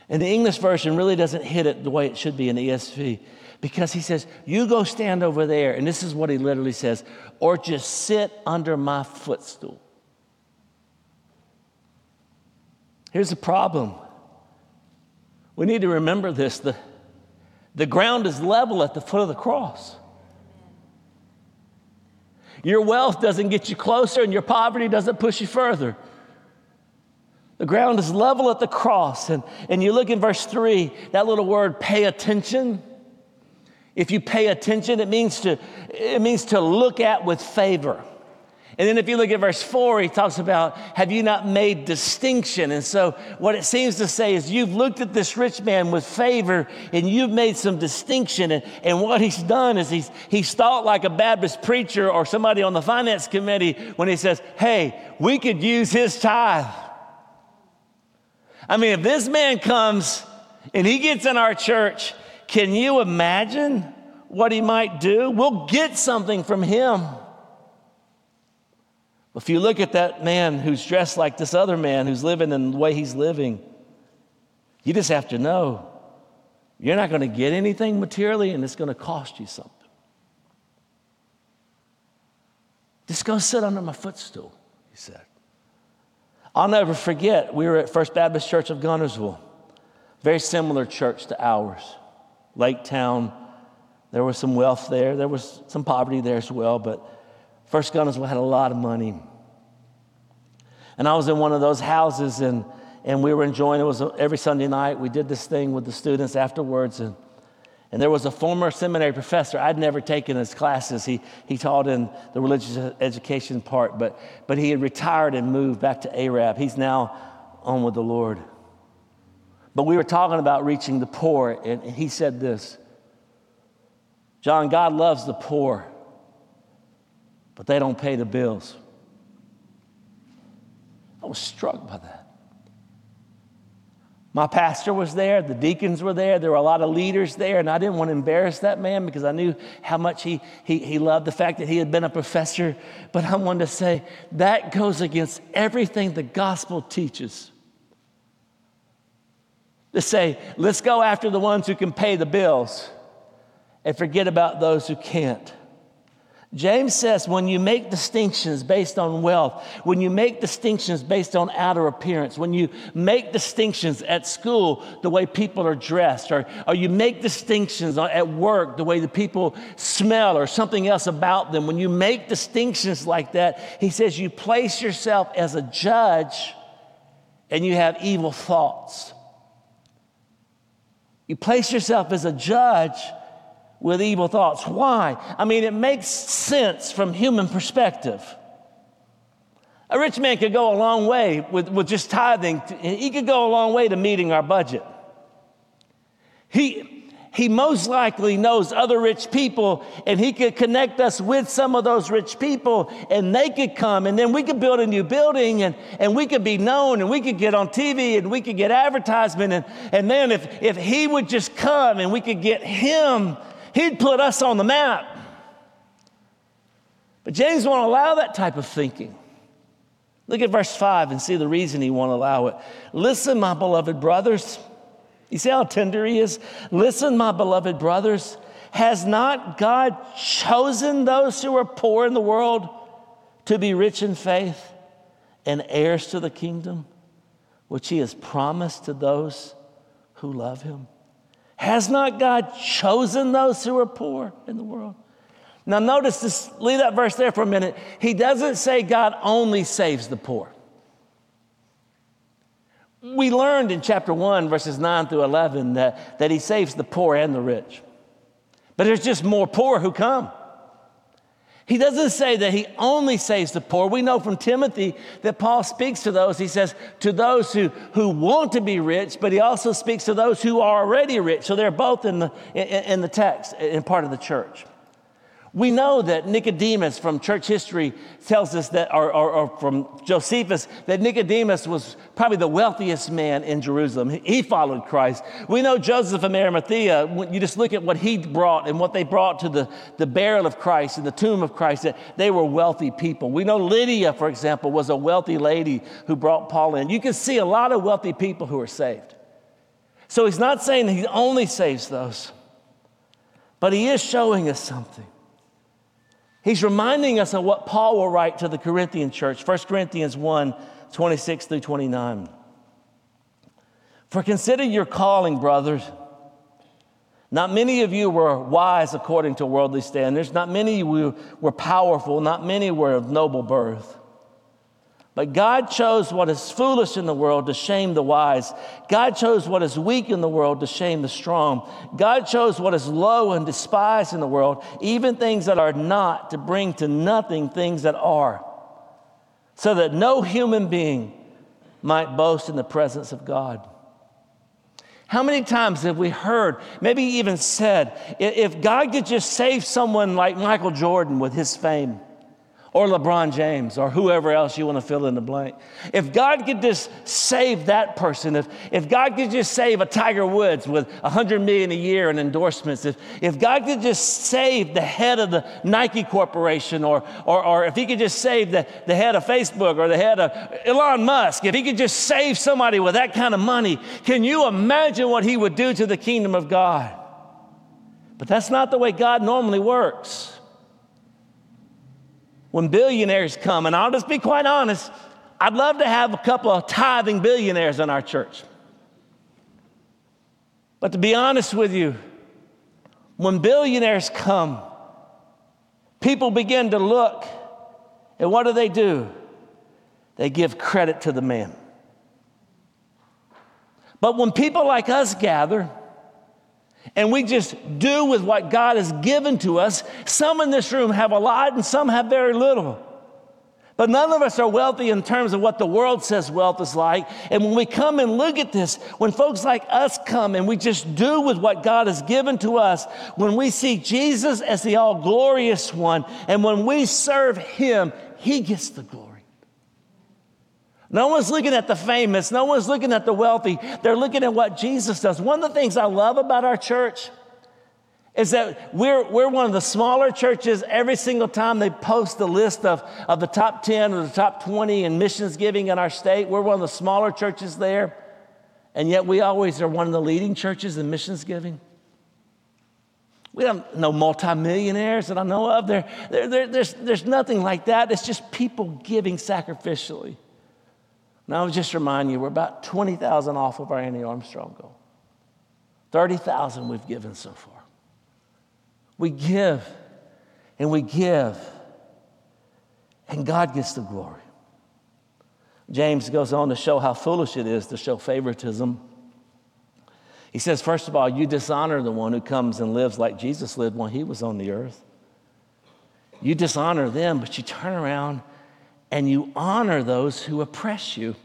And the English version really doesn't hit it the way it should be in E S V, because he says, you go stand over there. And this is what he literally says, or just sit under my footstool. Here's the problem. We need to remember this. The, the ground is level at the foot of the cross. Your wealth doesn't get you closer and your poverty doesn't push you further. The ground is level at the cross. And, and you look in verse three, that little word, pay attention. If you pay attention, it means to, it means to look at with favor. And then if you look at verse four, he talks about, have you not made distinction? And so what it seems to say is you've looked at this rich man with favor and you've made some distinction. And, and what he's done is he's, he's thought like a Baptist preacher or somebody on the finance committee when he says, hey, we could use his tithe. I mean, if this man comes and he gets in our church, can you imagine what he might do? We'll get something from him. If you look at that man who's dressed like this other man who's living in the way he's living, you just have to know you're not going to get anything materially and it's going to cost you something. Just go sit under my footstool, he said. I'll never forget, we were at First Baptist Church of Gunnersville, very similar church to ours, Lake Town. There was some wealth there. There was some poverty there as well, but First Gunnersville had a lot of money. And I was in one of those houses, and, and we were enjoying it. It was every Sunday night. We did this thing with the students afterwards. And, and there was a former seminary professor. I'd never taken his classes. He, he taught in the religious education part, but, but he had retired and moved back to Arab. He's now on with the Lord. But we were talking about reaching the poor, and he said this, John, God loves the poor, but they don't pay the bills. I was struck by that. My pastor was there, the deacons were there, there were a lot of leaders there, and I didn't want to embarrass that man because I knew how much he, he, he loved the fact that he had been a professor, but I wanted to say that goes against everything the gospel teaches. To say, let's go after the ones who can pay the bills and forget about those who can't. James says when you make distinctions based on wealth, when you make distinctions based on outer appearance, when you make distinctions at school, the way people are dressed, or, or you make distinctions at work, the way the people smell or something else about them, when you make distinctions like that, he says you place yourself as a judge and you have evil thoughts. You place yourself as a judge with evil thoughts. Why? I mean, it makes sense from human perspective. A rich man could go a long way with, with just tithing. He could go a long way to meeting our budget. He, he most likely knows other rich people, and he could connect us with some of those rich people, and they could come, and then we could build a new building, and, and we could be known, and we could get on T V, and we could get advertisement, and, and then if, if he would just come and we could get him, he'd put us on the map. But James won't allow that type of thinking. Look at verse five and see the reason he won't allow it. Listen, my beloved brothers. You see how tender he is? Listen, my beloved brothers. Has not God chosen those who are poor in the world to be rich in faith and heirs to the kingdom, which he has promised to those who love him? Has not God chosen those who are poor in the world? Now notice this, leave that verse there for a minute. He doesn't say God only saves the poor. We learned in chapter one, verses nine through eleven, that, that he saves the poor and the rich. But there's just more poor who come. He doesn't say that he only saves the poor. We know from Timothy that Paul speaks to those. He says to those who, who want to be rich, but he also speaks to those who are already rich. So they're both in the, in, in the text, in part of the church. We know that Nicodemus from church history tells us that, or, or, or from Josephus, that Nicodemus was probably the wealthiest man in Jerusalem. He followed Christ. We know Joseph of Arimathea, when you just look at what he brought and what they brought to the, the burial of Christ and the tomb of Christ, that they were wealthy people. We know Lydia, for example, was a wealthy lady who brought Paul in. You can see a lot of wealthy people who are saved. So he's not saying he only saves those, but he is showing us something. He's reminding us of what Paul will write to the Corinthian church, First Corinthians one, twenty-six through twenty-nine. For consider your calling, brothers. Not many of you were wise according to worldly standards. Not many were powerful. Not many were of noble birth. But God chose what is foolish in the world to shame the wise. God chose what is weak in the world to shame the strong. God chose what is low and despised in the world, even things that are not, to bring to nothing things that are, so that no human being might boast in the presence of God. How many times have we heard, maybe even said, if God could just save someone like Michael Jordan with his fame, or LeBron James, or whoever else you want to fill in the blank. If God could just save that person, if, if God could just save a Tiger Woods with one hundred million dollars a year in endorsements, if, if God could just save the head of the Nike Corporation, or, or, or if he could just save the, the head of Facebook, or the head of Elon Musk, if he could just save somebody with that kind of money, can you imagine what he would do to the kingdom of God? But that's not the way God normally works. When billionaires come, and I'll just be quite honest, I'd love to have a couple of tithing billionaires in our church. But to be honest with you, when billionaires come, people begin to look, and what do they do? They give credit to the man. But when people like us gather, and we just do with what God has given to us. Some in this room have a lot and some have very little. But none of us are wealthy in terms of what the world says wealth is like. And when we come and look at this, when folks like us come and we just do with what God has given to us, when we see Jesus as the all-glorious one, and when we serve him, he gets the glory. No one's looking at the famous. No one's looking at the wealthy. They're looking at what Jesus does. One of the things I love about our church is that we're, we're one of the smaller churches. Every single time they post the list of, of the top ten or the top twenty in missions giving in our state, we're one of the smaller churches there. And yet we always are one of the leading churches in missions giving. We don't know multimillionaires that I know of. There, there, there, there's, there's nothing like that. It's just people giving sacrificially. And I'll just remind you, we're about twenty thousand off of our Annie Armstrong goal. thirty thousand we've given so far. We give and we give, and God gets the glory. James goes on to show how foolish it is to show favoritism. He says, first of all, you dishonor the one who comes and lives like Jesus lived when he was on the earth. You dishonor them, but you turn around and you honor those who oppress you,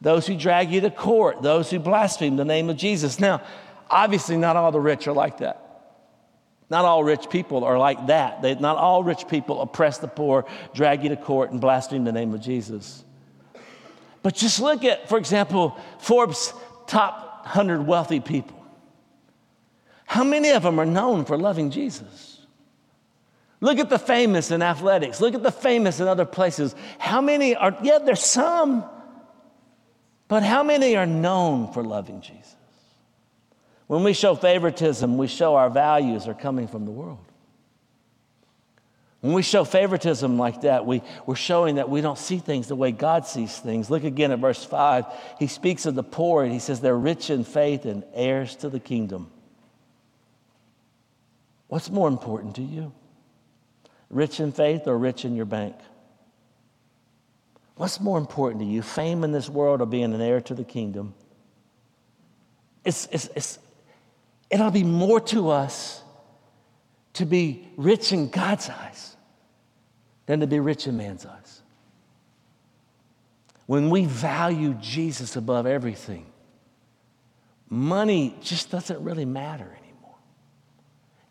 those who drag you to court, those who blaspheme the name of Jesus. Now, obviously not all the rich are like that. Not all rich people are like that. They, not all rich people oppress the poor, drag you to court, and blaspheme the name of Jesus. But just look at, for example, Forbes' top one hundred wealthy people. How many of them are known for loving Jesus? Look at the famous in athletics. Look at the famous in other places. How many are, yeah, there's some, but how many are known for loving Jesus? When we show favoritism, we show our values are coming from the world. When we show favoritism like that, we, we're showing that we don't see things the way God sees things. Look again at verse five. He speaks of the poor, and he says they're rich in faith and heirs to the kingdom. What's more important to you? Rich in faith or rich in your bank? What's more important to you, fame in this world or being an heir to the kingdom? It's, it's, it's, it ought to be more to us to be rich in God's eyes than to be rich in man's eyes. When we value Jesus above everything, money just doesn't really matter anymore.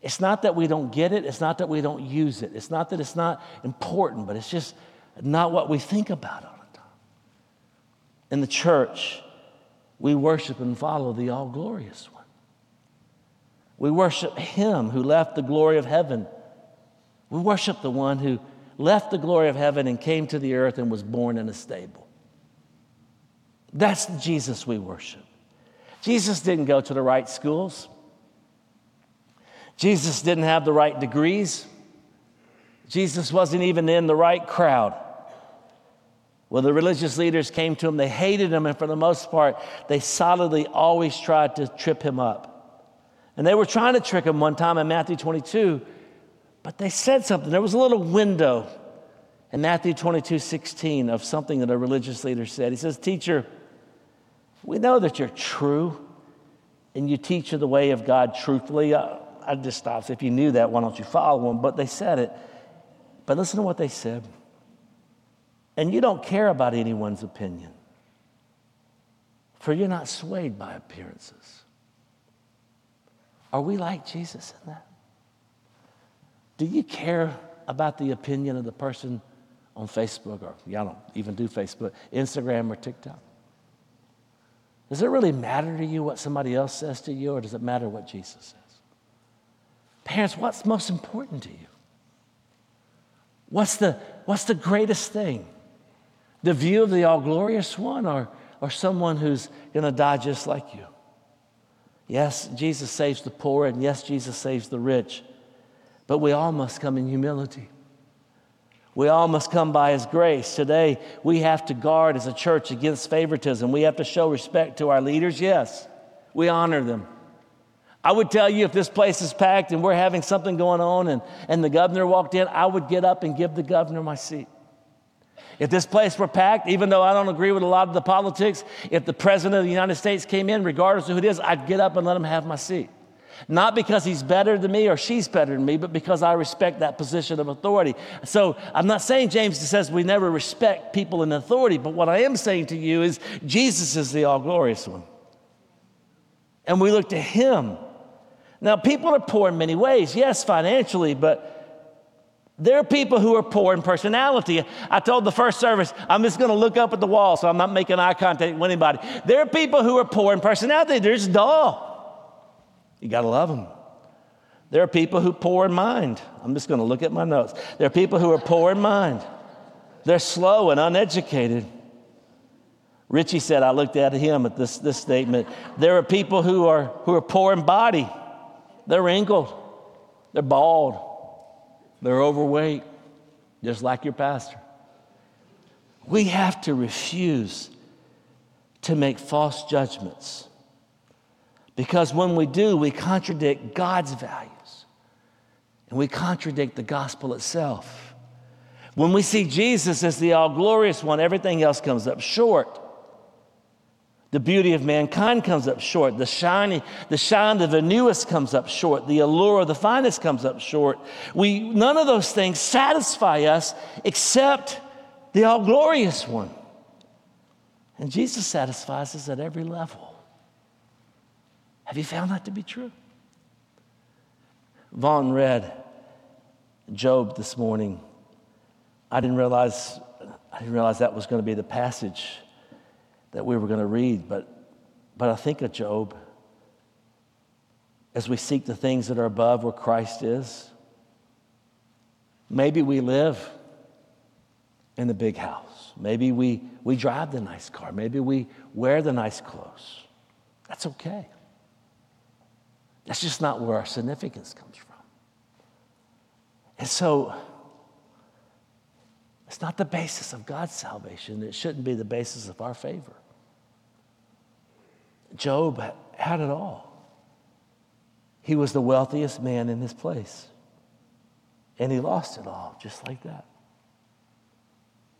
It's not that we don't get it. It's not that we don't use it. It's not that it's not important, but it's just not what we think about all the time. In the church, we worship and follow the all-glorious one. We worship him who left the glory of heaven. We worship the one who left the glory of heaven and came to the earth and was born in a stable. That's the Jesus we worship. Jesus didn't go to the right schools. Jesus didn't have the right degrees. Jesus wasn't even in the right crowd. When the religious leaders came to him, they hated him, and for the most part, they solidly always tried to trip him up. And they were trying to trick him one time in Matthew twenty-two, but they said something. There was a little window in Matthew twenty-two sixteen of something that a religious leader said. He says, "Teacher, we know that you're true, and you teach the way of God truthfully." I, I just stopped. So if you knew that, why don't you follow him? But they said it. But listen to what they said. "And you don't care about anyone's opinion, for you're not swayed by appearances." Are we like Jesus in that? Do you care about the opinion of the person on Facebook, or y'all don't even do Facebook, Instagram or TikTok? Does it really matter to you what somebody else says to you, or does it matter what Jesus says? Parents, what's most important to you? What's the, what's the greatest thing? The view of the all-glorious one, or, or someone who's going to die just like you? Yes, Jesus saves the poor, and yes, Jesus saves the rich, but we all must come in humility. We all must come by his grace. Today, we have to guard as a church against favoritism. We have to show respect to our leaders, yes. We honor them. I would tell you, if this place is packed and we're having something going on and, and the governor walked in, I would get up and give the governor my seat. If this place were packed, even though I don't agree with a lot of the politics, if the president of the United States came in, regardless of who it is, I'd get up and let him have my seat. Not because he's better than me or she's better than me, but because I respect that position of authority. So I'm not saying James says we never respect people in authority, but what I am saying to you is Jesus is the all-glorious one. And we look to him. Now, people are poor in many ways, yes, financially, but there are people who are poor in personality. I told the first service, I'm just going to look up at the wall so I'm not making eye contact with anybody. There are people who are poor in personality. They're just dull. You got to love them. There are people who are poor in mind. I'm just going to look at my notes. There are people who are poor in mind. They're slow and uneducated. Richie said, I looked at him at this, this statement. There are people who are, who are poor in body. They're wrinkled. They're bald. They're overweight, just like your pastor. We have to refuse to make false judgments, because when we do, we contradict God's values and we contradict the gospel itself. When we see Jesus as the all-glorious one, everything else comes up short. The beauty of mankind comes up short. The shiny, the shine of the newest comes up short. The allure of the finest comes up short. We, none of those things satisfy us except the all-glorious one. And Jesus satisfies us at every level. Have you found that to be true? Vaughn read Job this morning. I didn't realize, I didn't realize that was going to be the passage that we were going to read, but, but I think of Job as we seek the things that are above where Christ is. Maybe we live in the big house. Maybe we, we drive the nice car. Maybe we wear the nice clothes. That's okay. That's just not where our significance comes from. And so it's not the basis of God's salvation. It shouldn't be the basis of our favor. Job had it all. He was the wealthiest man in his place, and he lost it all just like that.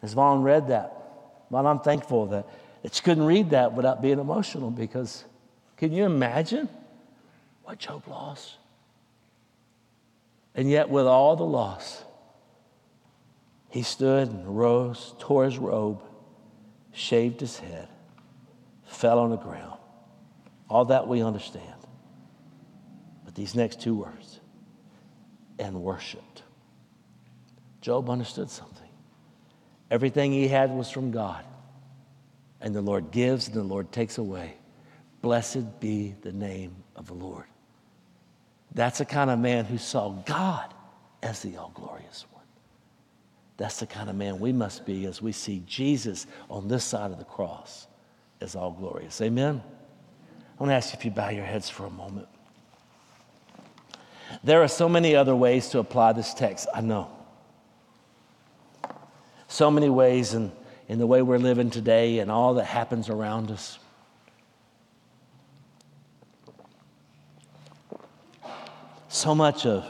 As Vaughn read that, Vaughn, I'm thankful that she couldn't read that without being emotional, because can you imagine what Job lost? And yet with all the loss, he stood and rose, tore his robe, shaved his head, fell on the ground. All that we understand. But these next two words, and worshiped. Job understood something. Everything he had was from God. And the Lord gives and the Lord takes away. Blessed be the name of the Lord. That's the kind of man who saw God as the all-glorious one. That's the kind of man we must be as we see Jesus on this side of the cross as all-glorious. Amen? I want to ask you if you bow your heads for a moment. There are so many other ways to apply this text, I know. So many ways in, in the way we're living today and all that happens around us. So much of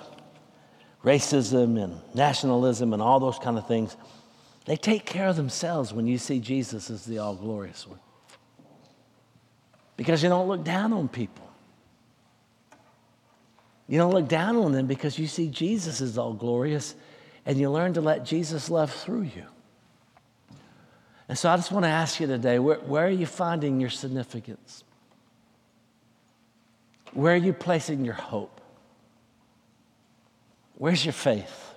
racism and nationalism and all those kind of things, they take care of themselves when you see Jesus as the all-glorious one. Because you don't look down on people. You don't look down on them because you see Jesus as all-glorious and you learn to let Jesus love through you. And so I just want to ask you today, where, where are you finding your significance? Where are you placing your hope? Where's your faith?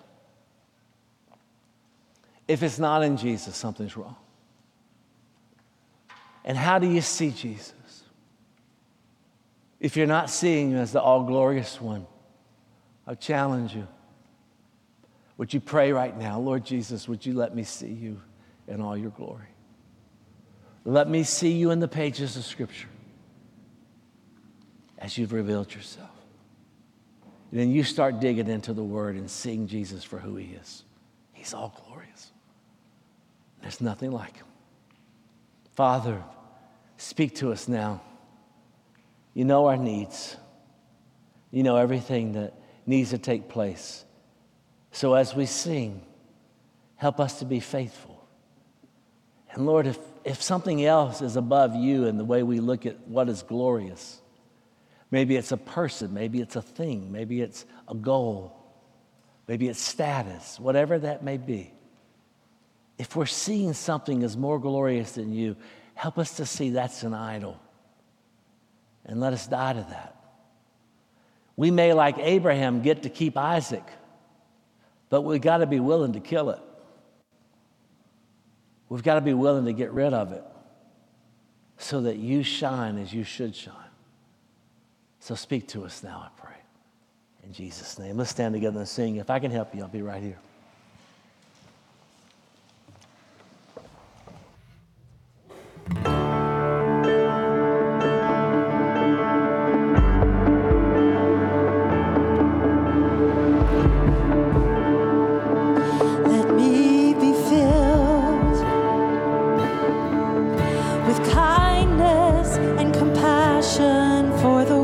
If it's not in Jesus, something's wrong. And how do you see Jesus? If you're not seeing him as the all-glorious one, I challenge you. Would you pray right now, Lord Jesus, would you let me see you in all your glory? Let me see you in the pages of Scripture as you've revealed yourself. And then you start digging into the Word and seeing Jesus for who he is. He's all glorious. There's nothing like him. Father, speak to us now. You know our needs. You know everything that needs to take place. So as we sing, help us to be faithful. And Lord, if, if something else is above you in the way we look at what is glorious, maybe it's a person, maybe it's a thing, maybe it's a goal, maybe it's status, whatever that may be. If we're seeing something as more glorious than you, help us to see that's an idol and let us die to that. We may, like Abraham, get to keep Isaac, but we've got to be willing to kill it. We've got to be willing to get rid of it so that you shine as you should shine. So speak to us now, I pray, in Jesus' name. Let's stand together and sing. If I can help you, I'll be right here. Let me be filled with kindness and compassion. The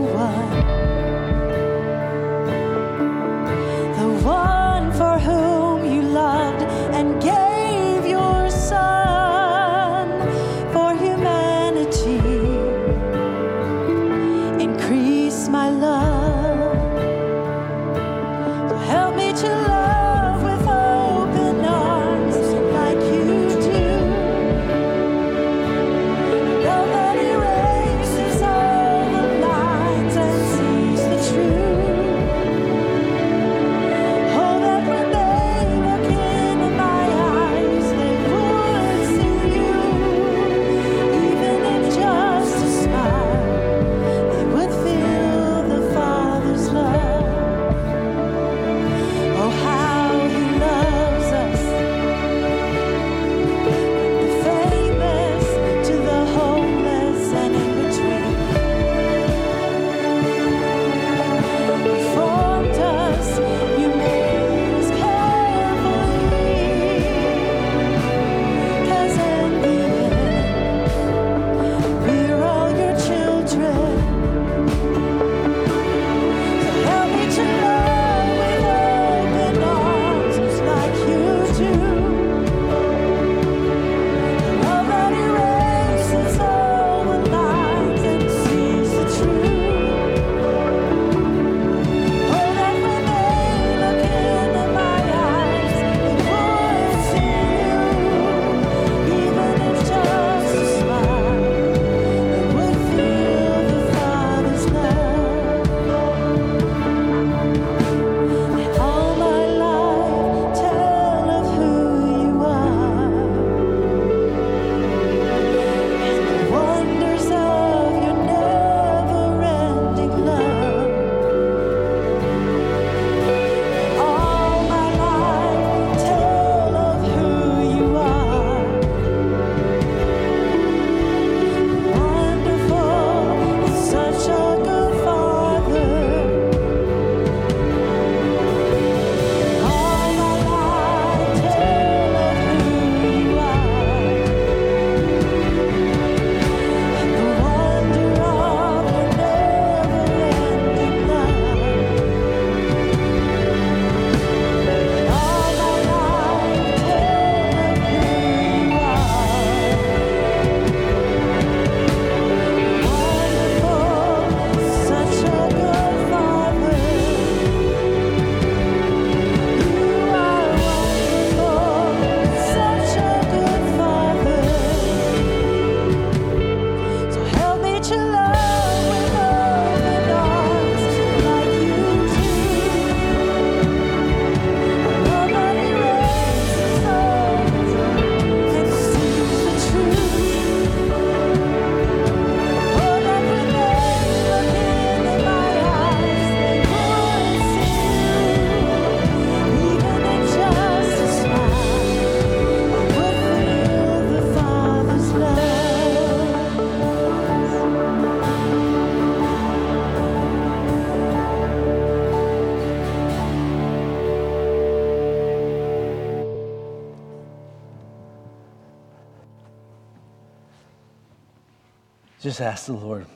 Just ask the Lord.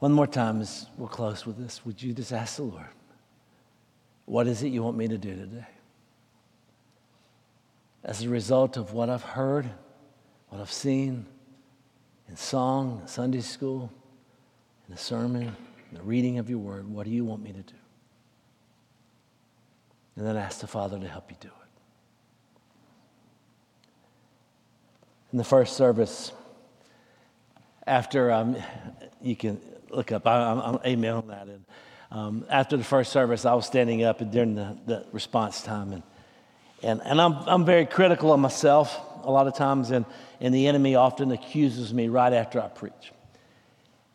One more time as we'll close with this. Would you just ask the Lord, what is it you want me to do today? As a result of what I've heard, what I've seen in song, in Sunday school, in the sermon, in the reading of your word, what do you want me to do? And then ask the Father to help you do it. In the first service, after, um, you can look up, I, I'm, I'm amen on that. And um, after the first service, I was standing up during the, the response time, and and, and I'm, I'm very critical of myself a lot of times, and, and the enemy often accuses me right after I preach.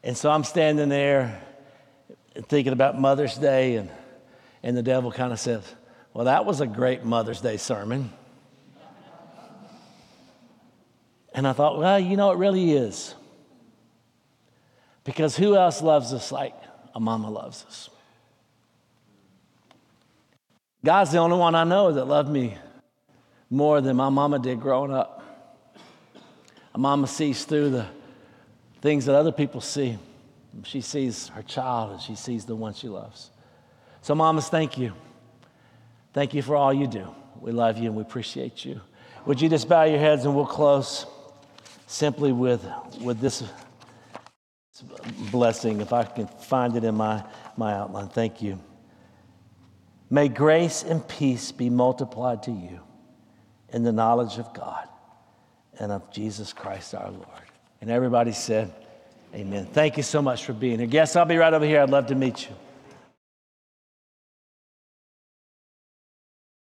And so I'm standing there thinking about Mother's Day, and and the devil kind of says, well, that was a great Mother's Day sermon. And I thought, well, you know, it really is. Because who else loves us like a mama loves us? God's the only one I know that loved me more than my mama did growing up. A mama sees through the things that other people see. She sees her child, and she sees the one she loves. So, mamas, thank you. Thank you for all you do. We love you, and we appreciate you. Would you just bow your heads, and we'll close simply with, with this blessing, if I can find it in my, my outline. Thank you. May grace and peace be multiplied to you in the knowledge of God and of Jesus Christ our Lord. And everybody said, amen. Thank you so much for being here. Guess I'll be right over here. I'd love to meet you.